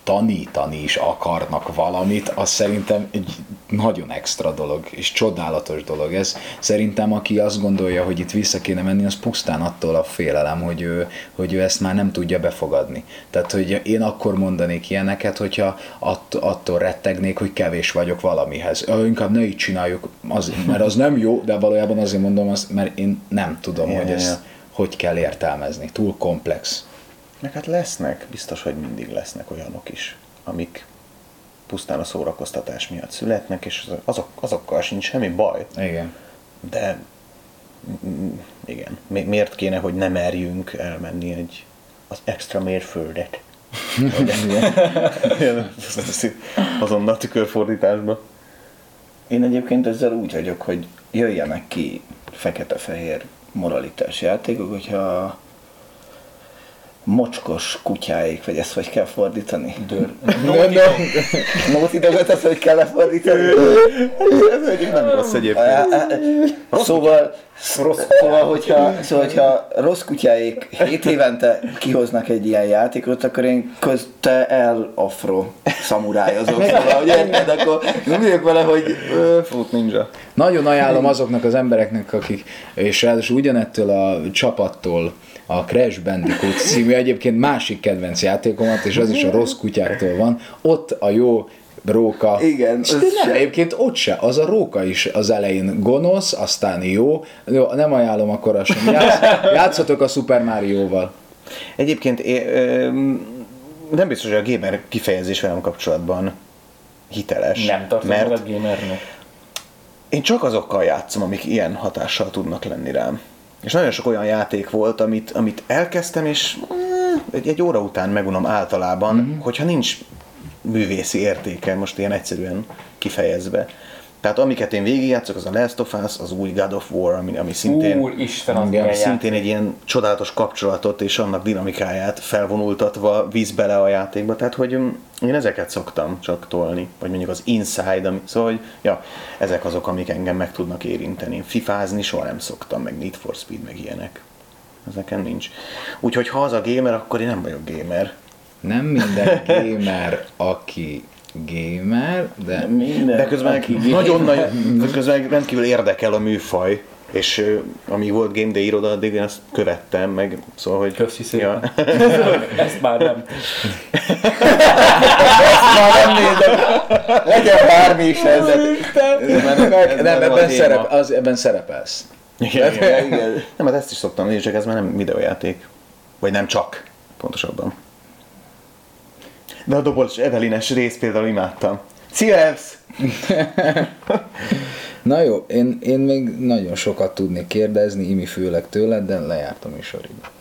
tanítani is akarnak valamit, az szerintem egy nagyon extra dolog, és csodálatos dolog ez. Szerintem aki azt gondolja, hogy itt vissza kéne menni, az pusztán attól a félelem, hogy ő ezt már nem tudja befogadni. Tehát, hogy én akkor mondanék ilyeneket, hogyha attól rettegnék, hogy kevés vagyok valamihez. Inkább ne így csináljuk, mert az nem jó, de valójában azért mondom azt, mert én nem tudom, hogy ezt hogy kell értelmezni. Túl komplex. Meg hát lesznek, biztos, hogy mindig lesznek olyanok is, amik pusztán a szórakoztatás miatt születnek, és azokkal sincs semmi baj. Igen. De igen, miért kéne, hogy nem merjünk elmenni az extra mérföldet? Azonnal tükörfordításba. Én egyébként ezzel úgy vagyok, hogy jöjjenek ki fekete-fehér moralitás játékok, hogyha mocskos kutyáik, vagy ezt hogy kell fordítani? Naughty Dogot azt, hogy kell lefordítani? Ez egyik nem rossz egyébként. Szóval, hogyha rossz kutyáik 7 évente kihoznak egy ilyen játékot, akkor én közte el-afro szamurájozok. Szóval, hogy érted, akkor mondjuk vele, hogy fut ninja. Nagyon ajánlom azoknak az embereknek, akik, és ráadásul ugyanettől a csapattól, a Crash Bandicoot című egyébként másik kedvenc játékomat, és az is a rossz kutyáktól van. Ott a jó róka. Igen. Egyébként ott se. Az a róka is az elején gonosz, aztán jó. Nem ajánlom akkor azt sem. Játszatok a Super Mario-val. Egyébként nem biztos, hogy a gamer kifejezés velem kapcsolatban hiteles. Nem tartom a gamernek. Én csak azokkal játszom, amik ilyen hatással tudnak lenni rám. És nagyon sok olyan játék volt, amit elkezdtem, és egy óra után megunom általában, hogyha nincs művészi értéke, most ilyen egyszerűen kifejezve. Tehát amiket én végigjátszok, az a Last of Us, az új God of War, ami szintén, egy ilyen csodálatos kapcsolatot és annak dinamikáját felvonultatva víz bele a játékba. Tehát, hogy én ezeket szoktam csak tolni, vagy mondjuk az Inside, szóval, hogy ezek azok, amik engem meg tudnak érinteni. Fifázni soha nem szoktam, meg Need for Speed, meg ilyenek. Ezeken nincs. Úgyhogy ha az a gamer, akkor én nem vagyok gamer. Nem minden gamer, aki gamer, de közben nagyon rendkívül érdekel a műfaj, és ami volt Game Day iroda, addig én azt követtem, meg szóval, hogy... Köszi szépen. Ezt már nem. Ezt már nem nézem. Legyen bármi is ez. Ebben szerepelsz. Igen. Nem, hát ezt is szoktam nézni, csak ez már nem videójáték. Vagy nem csak, pontosabban. De a Dobos Evelines részt például imádtam. Sziasztok! Na jó, én még nagyon sokat tudnék kérdezni, Imi, főleg tőled, de lejárt a műsoridőt.